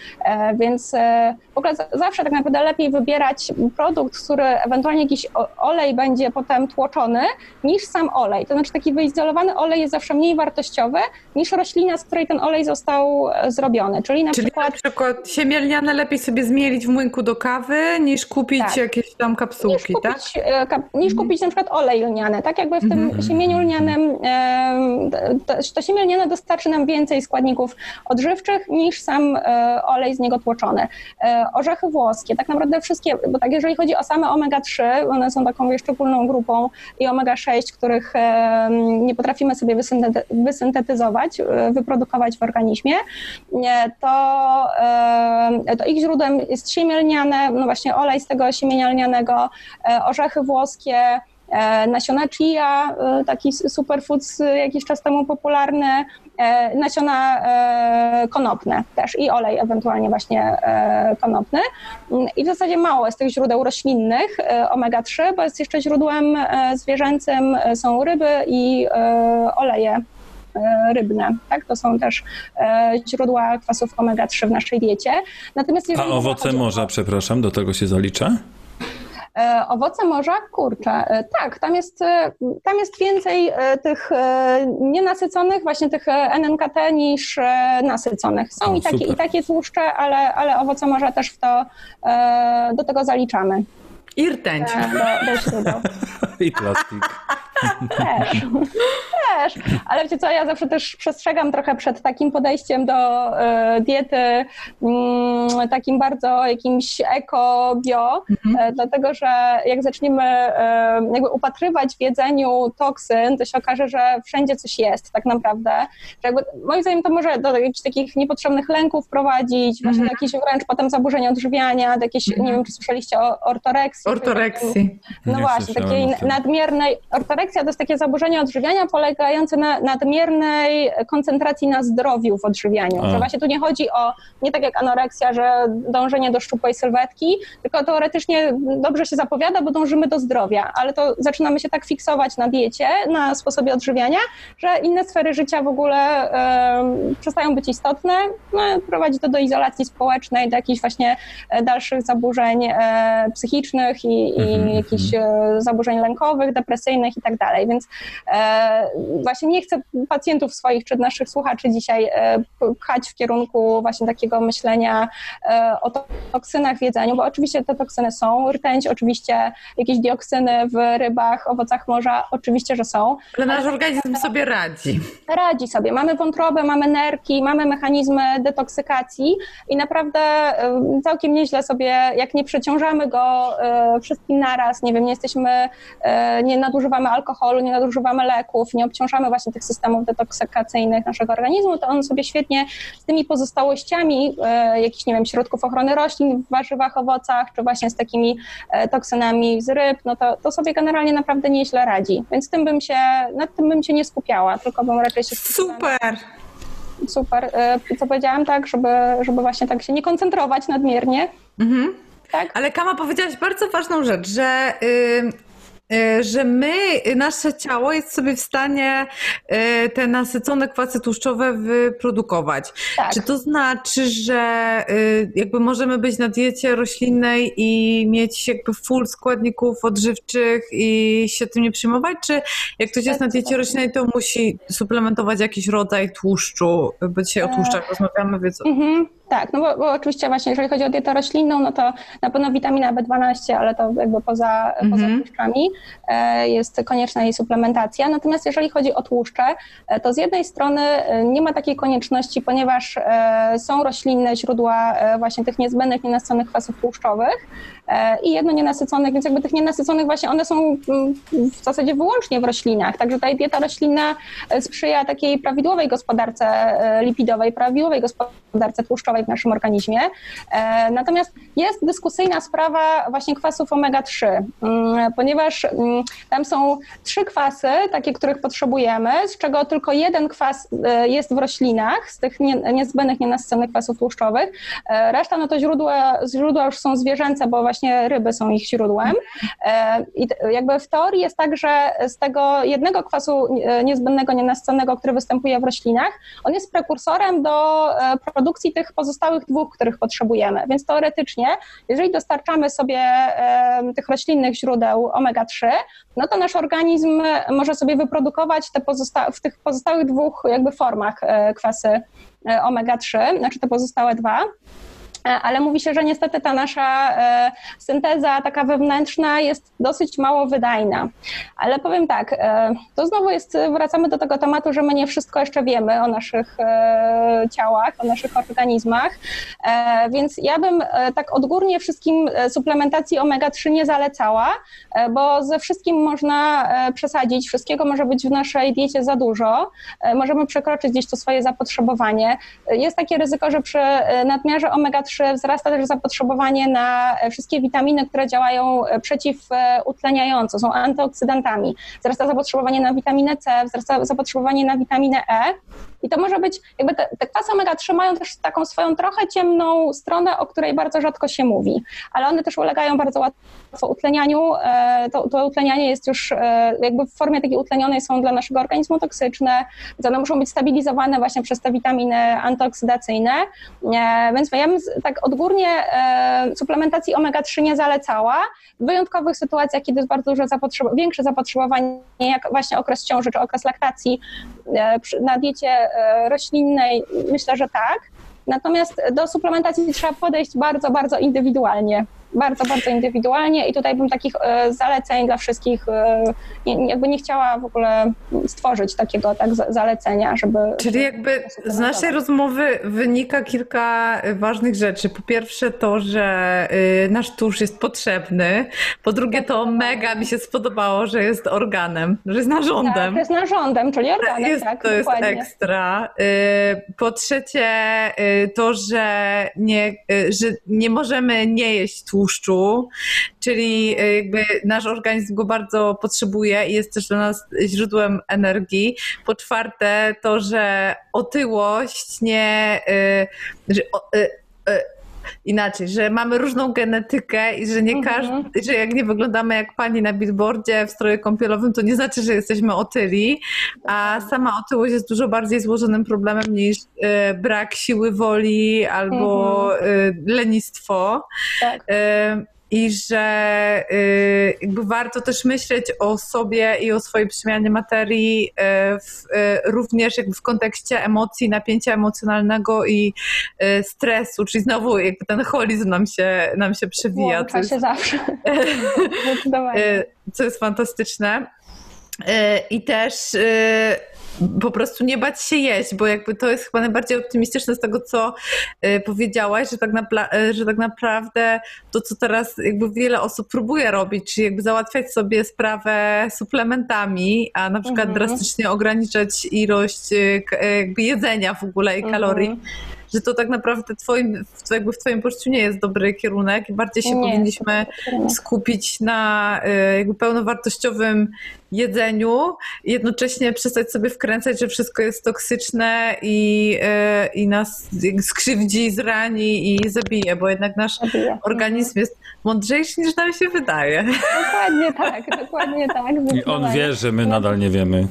więc w ogóle zawsze tak naprawdę lepiej wybierać produkt, który ewentualnie jakiś olej będzie potem tłoczony, niż sam olej. To znaczy taki wyizolowany olej jest zawsze mniej wartościowy niż roślina, z której ten olej został zrobiony. Czyli na przykład siemielniana najlepiej sobie zmielić w młynku do kawy, niż kupić jakieś tam kapsułki, niż kupić na przykład olej lniany, tak? Jakby w tym siemieniu lnianym, to siemię lniane dostarczy nam więcej składników odżywczych niż sam olej z niego tłoczony. Orzechy włoskie, tak naprawdę wszystkie, bo tak jeżeli chodzi o same omega-3, one są taką szczególną grupą i omega-6, których nie potrafimy sobie wysyntetyzować, wyprodukować w organizmie, to ich źródłem jest siemię lniane, no właśnie olej z tego siemienia lnianego, orzechy włoskie, nasiona chia, taki superfood jakiś czas temu popularny, nasiona konopne też i olej ewentualnie właśnie konopny. I w zasadzie mało jest tych źródeł roślinnych omega-3, bo jest jeszcze źródłem zwierzęcym, są ryby i oleje rybne. Tak? To są też źródła kwasów omega-3 w naszej diecie. Natomiast a owoce morza, przepraszam, do tego się zalicza? Owoce morza? Kurczę, tak, tam jest więcej tych nienasyconych, właśnie tych NNKT niż nasyconych. Są i takie tłuszcze, ale owoce morza też do tego zaliczamy. I rtęć. I plastik. Też. Ale wiecie co, ja zawsze też przestrzegam trochę przed takim podejściem do diety, takim bardzo jakimś eko-bio, dlatego że jak zaczniemy jakby upatrywać w jedzeniu toksyn, to się okaże, że wszędzie coś jest tak naprawdę. Że jakby, moim zdaniem to może do jakichś takich niepotrzebnych lęków prowadzić, właśnie do jakichś wręcz potem zaburzeń odżywiania, do jakiejś, nie wiem, czy słyszeliście o ortoreksji. Ortoreksji. No właśnie, takiej nadmiernej. Ortoreksja to jest takie zaburzenie odżywiania polegające na nadmiernej koncentracji na zdrowiu w odżywianiu. Że właśnie tu nie chodzi o, nie tak jak anoreksja, że dążenie do szczupłej sylwetki, tylko teoretycznie dobrze się zapowiada, bo dążymy do zdrowia, ale to zaczynamy się tak fiksować na diecie, na sposobie odżywiania, że inne sfery życia w ogóle przestają być istotne, prowadzi to do izolacji społecznej, do jakichś właśnie dalszych zaburzeń psychicznych i jakichś zaburzeń lękowych, depresyjnych, i tak dalej, więc właśnie nie chcę pacjentów swoich czy naszych słuchaczy dzisiaj pchać w kierunku właśnie takiego myślenia o toksynach w jedzeniu, bo oczywiście te toksyny są, rtęć oczywiście, jakieś dioksyny w rybach, owocach morza oczywiście, że są. Ale nasz organizm sobie radzi. Radzi sobie. Mamy wątrobę, mamy nerki, mamy mechanizmy detoksykacji i naprawdę całkiem nieźle sobie, jak nie przeciążamy go wszystkim naraz, nie wiem, nie jesteśmy, nie nadużywamy alkoholu, nie nadużywamy leków, nie obciążamy właśnie tych systemów detoksykacyjnych naszego organizmu, to on sobie świetnie z tymi pozostałościami jakichś, nie wiem, środków ochrony roślin w warzywach, owocach, czy właśnie z takimi toksynami z ryb, no to sobie generalnie naprawdę nieźle radzi. Więc nad tym bym się nie skupiała, tylko bym raczej się skupiała. Super. Co powiedziałam, tak, żeby właśnie tak się nie koncentrować nadmiernie. Mhm. Tak? Ale Kama, powiedziałaś bardzo ważną rzecz, że nasze ciało jest sobie w stanie te nasycone kwasy tłuszczowe wyprodukować. Tak. Czy to znaczy, że jakby możemy być na diecie roślinnej i mieć jakby full składników odżywczych i się tym nie przyjmować? Czy jak ktoś jest na diecie roślinnej, to musi suplementować jakiś rodzaj tłuszczu? Bo dzisiaj o tłuszczach rozmawiamy, więc... Tak, no bo oczywiście właśnie jeżeli chodzi o dietę roślinną, no to na pewno witamina B12, ale to jakby poza tłuszczami jest konieczna jej suplementacja. Natomiast jeżeli chodzi o tłuszcze, to z jednej strony nie ma takiej konieczności, ponieważ są roślinne źródła właśnie tych niezbędnych, nienasyconych kwasów tłuszczowych i jedno nienasyconych, więc jakby tych nienasyconych właśnie one są w zasadzie wyłącznie w roślinach. Także ta dieta roślinna sprzyja takiej prawidłowej gospodarce lipidowej, prawidłowej gospodarce tłuszczowej w naszym organizmie. Natomiast jest dyskusyjna sprawa właśnie kwasów omega-3, ponieważ tam są 3 kwasy, takie, których potrzebujemy, z czego tylko jeden kwas jest w roślinach, z tych niezbędnych, nienasyconych kwasów tłuszczowych. Reszta no to źródła już są zwierzęce, bo właśnie ryby są ich źródłem. I jakby w teorii jest tak, że z tego jednego kwasu niezbędnego, nienasyconego, który występuje w roślinach, on jest prekursorem do produkcji tych pozostałych 2, których potrzebujemy. Więc teoretycznie, jeżeli dostarczamy sobie tych roślinnych źródeł omega-3, no to nasz organizm może sobie wyprodukować w tych pozostałych 2 jakby formach kwasy omega-3, znaczy te pozostałe 2. ale mówi się, że niestety ta nasza synteza taka wewnętrzna jest dosyć mało wydajna. Ale powiem tak, to znowu jest, wracamy do tego tematu, że my nie wszystko jeszcze wiemy o naszych ciałach, o naszych organizmach, więc ja bym tak odgórnie wszystkim suplementacji omega-3 nie zalecała, bo ze wszystkim można przesadzić, wszystkiego może być w naszej diecie za dużo, możemy przekroczyć gdzieś to swoje zapotrzebowanie. Jest takie ryzyko, że przy nadmiarze omega-3 wzrasta też zapotrzebowanie na wszystkie witaminy, które działają przeciwutleniająco, są antyoksydantami. Wzrasta zapotrzebowanie na witaminę C, wzrasta zapotrzebowanie na witaminę E i to może być, jakby te kwasy omega-3 mają też taką swoją trochę ciemną stronę, o której bardzo rzadko się mówi, ale one też ulegają bardzo łatwo utlenianiu. To utlenianie jest już jakby w formie takiej utlenionej, są dla naszego organizmu toksyczne, więc one muszą być stabilizowane właśnie przez te witaminy antyoksydacyjne, więc ja bym tak odgórnie suplementacji omega-3 nie zalecała. W wyjątkowych sytuacjach, kiedy jest bardzo duże większe zapotrzebowanie, jak właśnie okres ciąży czy okres laktacji, na diecie roślinnej myślę, że tak. Natomiast do suplementacji trzeba podejść bardzo, bardzo indywidualnie. Bardzo, bardzo indywidualnie i tutaj bym takich zaleceń dla wszystkich, jakby nie chciała w ogóle stworzyć takiego tak zalecenia, żeby... Czyli jakby z naszej rozmowy wynika kilka ważnych rzeczy. Po pierwsze to, że nasz tłuszcz jest potrzebny. Po drugie to mega mi się spodobało, że jest organem, że jest narządem. Tak, jest narządem, czyli organem, jest, tak, to jest dokładnie. Ekstra. Po trzecie to, że nie możemy nie jeść tłuszczu, czyli jakby nasz organizm go bardzo potrzebuje i jest też dla nas źródłem energii. Po czwarte to, że otyłość nie... Inaczej, że mamy różną genetykę i że nie każdy, że jak nie wyglądamy jak pani na billboardzie w stroju kąpielowym, to nie znaczy, że jesteśmy otyli, a sama otyłość jest dużo bardziej złożonym problemem niż brak siły woli albo lenistwo. Tak. I że jakby warto też myśleć o sobie i o swojej przemianie materii również jakby w kontekście emocji, napięcia emocjonalnego i stresu, czyli znowu jakby ten holizm nam się przewija. Łącza się zawsze. Co jest fantastyczne. I też... po prostu nie bać się jeść, bo jakby to jest chyba najbardziej optymistyczne z tego, co powiedziałaś, że tak naprawdę to, co teraz jakby wiele osób próbuje robić, czyli jakby załatwiać sobie sprawę suplementami, a na przykład drastycznie ograniczać ilość jakby jedzenia w ogóle i kalorii, że to tak naprawdę w twoim poczuciu nie jest dobry kierunek i bardziej się powinniśmy skupić na jakby pełnowartościowym jedzeniu i jednocześnie przestać sobie wkręcać, że wszystko jest toksyczne i nas skrzywdzi, zrani i zabije, bo jednak nasz organizm jest mądrzejszy niż nam się wydaje. Dokładnie tak, dokładnie tak. I on wie, że my nadal nie wiemy.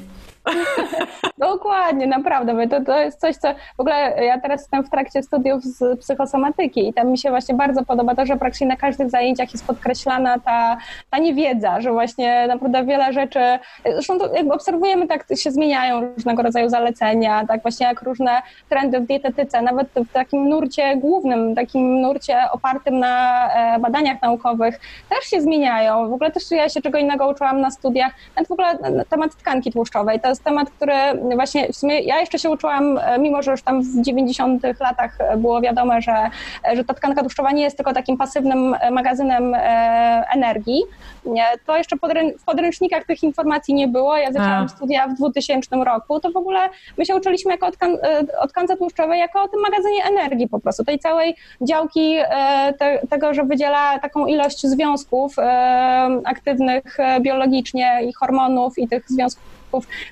Dokładnie, naprawdę, bo to jest coś, co w ogóle ja teraz jestem w trakcie studiów z psychosomatyki i tam mi się właśnie bardzo podoba to, że praktycznie na każdych zajęciach jest podkreślana ta niewiedza, że właśnie naprawdę wiele rzeczy, zresztą to jakby obserwujemy, tak się zmieniają różnego rodzaju zalecenia, tak właśnie jak różne trendy w dietetyce, nawet w takim nurcie głównym, takim nurcie opartym na badaniach naukowych też się zmieniają, w ogóle też ja się czego innego uczyłam na studiach, nawet w ogóle na temat tkanki tłuszczowej, to jest temat, który właśnie w sumie ja jeszcze się uczyłam, mimo że już tam w 90 latach było wiadomo, że ta tkanka tłuszczowa nie jest tylko takim pasywnym magazynem energii. To jeszcze w podręcznikach tych informacji nie było. Ja zaczęłam studia w 2000 roku. To w ogóle my się uczyliśmy jako o tkance tłuszczowej, jako o tym magazynie energii po prostu. Tej całej działki tego, że wydziela taką ilość związków aktywnych biologicznie i hormonów i tych związków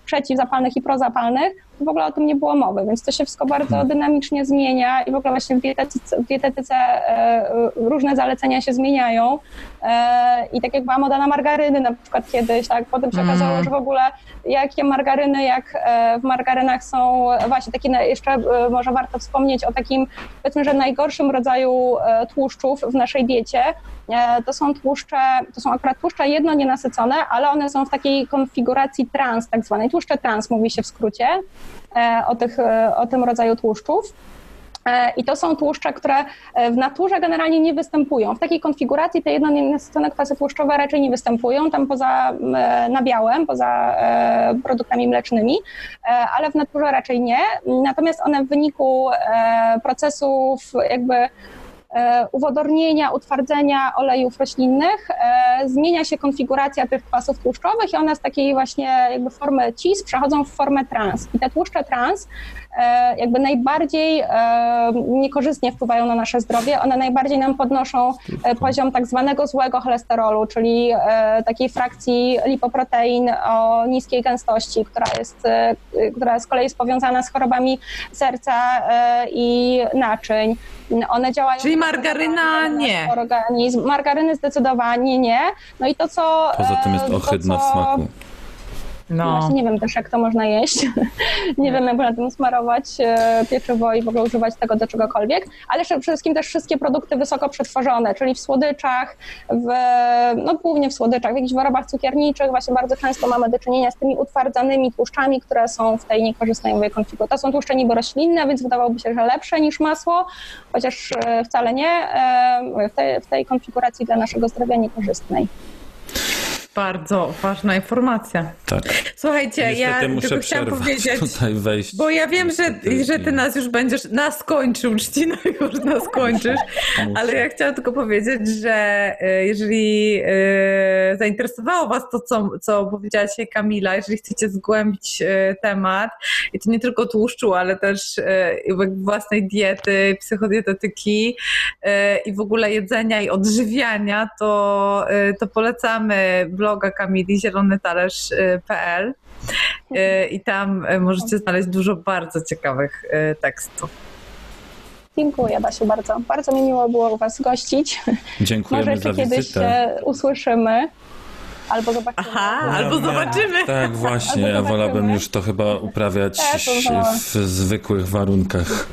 przeciwzapalnych i prozapalnych, to w ogóle o tym nie było mowy, więc to się wszystko bardzo dynamicznie zmienia i w ogóle właśnie w dietetyce różne zalecenia się zmieniają i tak jak była moda na margaryny na przykład kiedyś, tak, potem się okazało, że w ogóle jakie margaryny, jak w margarynach są właśnie takie, jeszcze może warto wspomnieć o takim, powiedzmy, że najgorszym rodzaju tłuszczów w naszej diecie, to są akurat tłuszcze jednonienasycone, ale one są w takiej konfiguracji trans, tak zwanej tłuszcze trans mówi się w skrócie o tym rodzaju tłuszczów. I to są tłuszcze, które w naturze generalnie nie występują. W takiej konfiguracji te jednonienasycone kwasy tłuszczowe raczej nie występują, tam poza nabiałem, poza produktami mlecznymi, ale w naturze raczej nie. Natomiast one w wyniku procesów jakby uwodornienia, utwardzenia olejów roślinnych, zmienia się konfiguracja tych kwasów tłuszczowych i one z takiej właśnie jakby formy cis przechodzą w formę trans. I te tłuszcze trans jakby najbardziej niekorzystnie wpływają na nasze zdrowie, one najbardziej nam podnoszą poziom tak zwanego złego cholesterolu, czyli takiej frakcji lipoprotein o niskiej gęstości, która z kolei jest powiązana z chorobami serca i naczyń. One działają. Czyli margaryna nie. Organizm. Margaryny zdecydowanie nie. No i to co... Poza tym jest ohydna w smaku. No. Właśnie nie wiem też, jak to można jeść. Nie wiem, jak można tym smarować pieczywo i w ogóle używać tego do czegokolwiek. Ale przede wszystkim też wszystkie produkty wysoko przetworzone, czyli w słodyczach, głównie w słodyczach, w jakichś wyrobach cukierniczych. Właśnie bardzo często mamy do czynienia z tymi utwardzanymi tłuszczami, które są w tej niekorzystnej konfiguracji. To są tłuszcze niby roślinne, więc wydawałoby się, że lepsze niż masło, chociaż wcale nie. W tej konfiguracji dla naszego zdrowia niekorzystnej. Bardzo ważna informacja. Tak. Słuchajcie, niestety ja tylko chciałam powiedzieć, bo ja wiem, że ty nas już będziesz, nas kończył, Trzcina, już nas kończysz, ale ja chciałam tylko powiedzieć, że jeżeli zainteresowało was to, co powiedziała dzisiaj Kamila, jeżeli chcecie zgłębić temat, i to nie tylko tłuszczu, ale też własnej diety, psychodietetyki i w ogóle jedzenia i odżywiania, to polecamy bloga Kamili, ZielonyTalerz.pl, i tam możecie znaleźć dużo bardzo ciekawych tekstów. Dziękuję, Basiu, bardzo. Bardzo mi miło było was gościć. Dziękujemy. Może jeszcze kiedyś się usłyszymy. Albo zobaczymy. Aha, albo zobaczymy. Tak, właśnie. Ja wolałbym już to chyba uprawiać w zwykłych warunkach.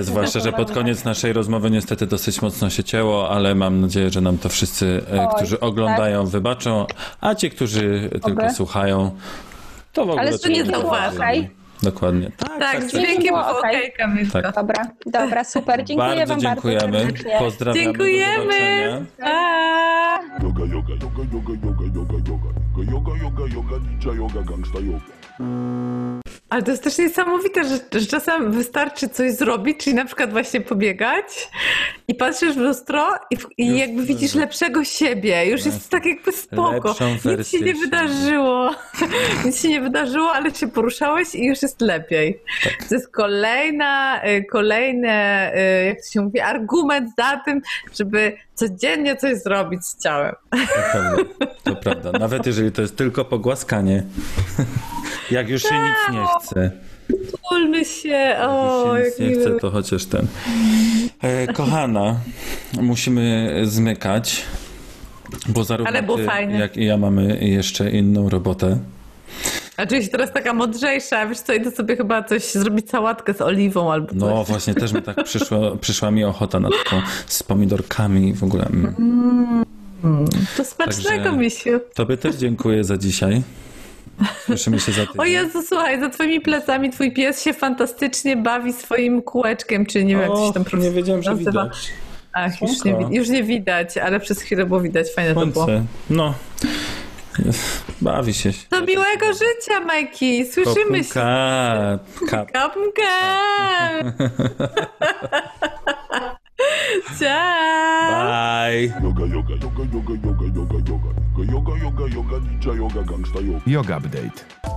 Zwłaszcza, że pod koniec naszej rozmowy niestety dosyć mocno się cięło, ale mam nadzieję, że nam to wszyscy, którzy oglądają, wybaczą, a ci, którzy tylko słuchają, to w ogóle... Ale to nie zauważaj. Dokładnie. Tak, z dźwiękiem było okej, Kamilka. Tak. Dobra, super. Dziękuję wam bardzo. Dziękujemy. Pozdrawiamy. Dziękujemy. Yoga, yoga, yoga, yoga, yoga, yoga, yoga. Yoga, yoga, yoga, ninja yoga, gangsta yoga. Ale to jest też niesamowite, że czasem wystarczy coś zrobić, czyli na przykład właśnie pobiegać i patrzysz w lustro i jakby widzisz lepszego siebie. Już jest tak jakby spoko. Nic się nie wydarzyło. Nic się nie wydarzyło, ale się poruszałeś i już jest lepiej. Tak. To jest kolejny, jak to się mówi, argument za tym, żeby codziennie coś zrobić z ciałem. To prawda. Nawet jeżeli to jest tylko pogłaskanie. Jak już się nic nie chce. Tulmy się. Jak już się nic nie chce, to chociaż ten. Kochana, musimy zmykać, bo zarówno ty, jak i ja mamy jeszcze inną robotę. A czyli teraz taka mądrzejsza, wiesz co, idę sobie chyba coś zrobić, sałatkę z oliwą albo coś. No właśnie, też mi tak przyszła mi ochota na to z pomidorkami w ogóle. To smacznego, misiu. Tobie też dziękuję za dzisiaj. Słyszymy się za tydzień. O Jezu, słuchaj, za twoimi plecami twój pies się fantastycznie bawi swoim kółeczkiem, czy nie wiem, jak się tam nazywa. Nie wiedziałem, że widać. Ach, już nie widać, ale przez chwilę było widać, fajne to było. No. Bawi się. Do miłego życia, Majki. Słyszymy się. Bye. Yoga, yoga, yoga, yoga, yoga, yoga, yoga, yoga, yoga, yoga, ninja yoga, gangsta yoga. Yoga update.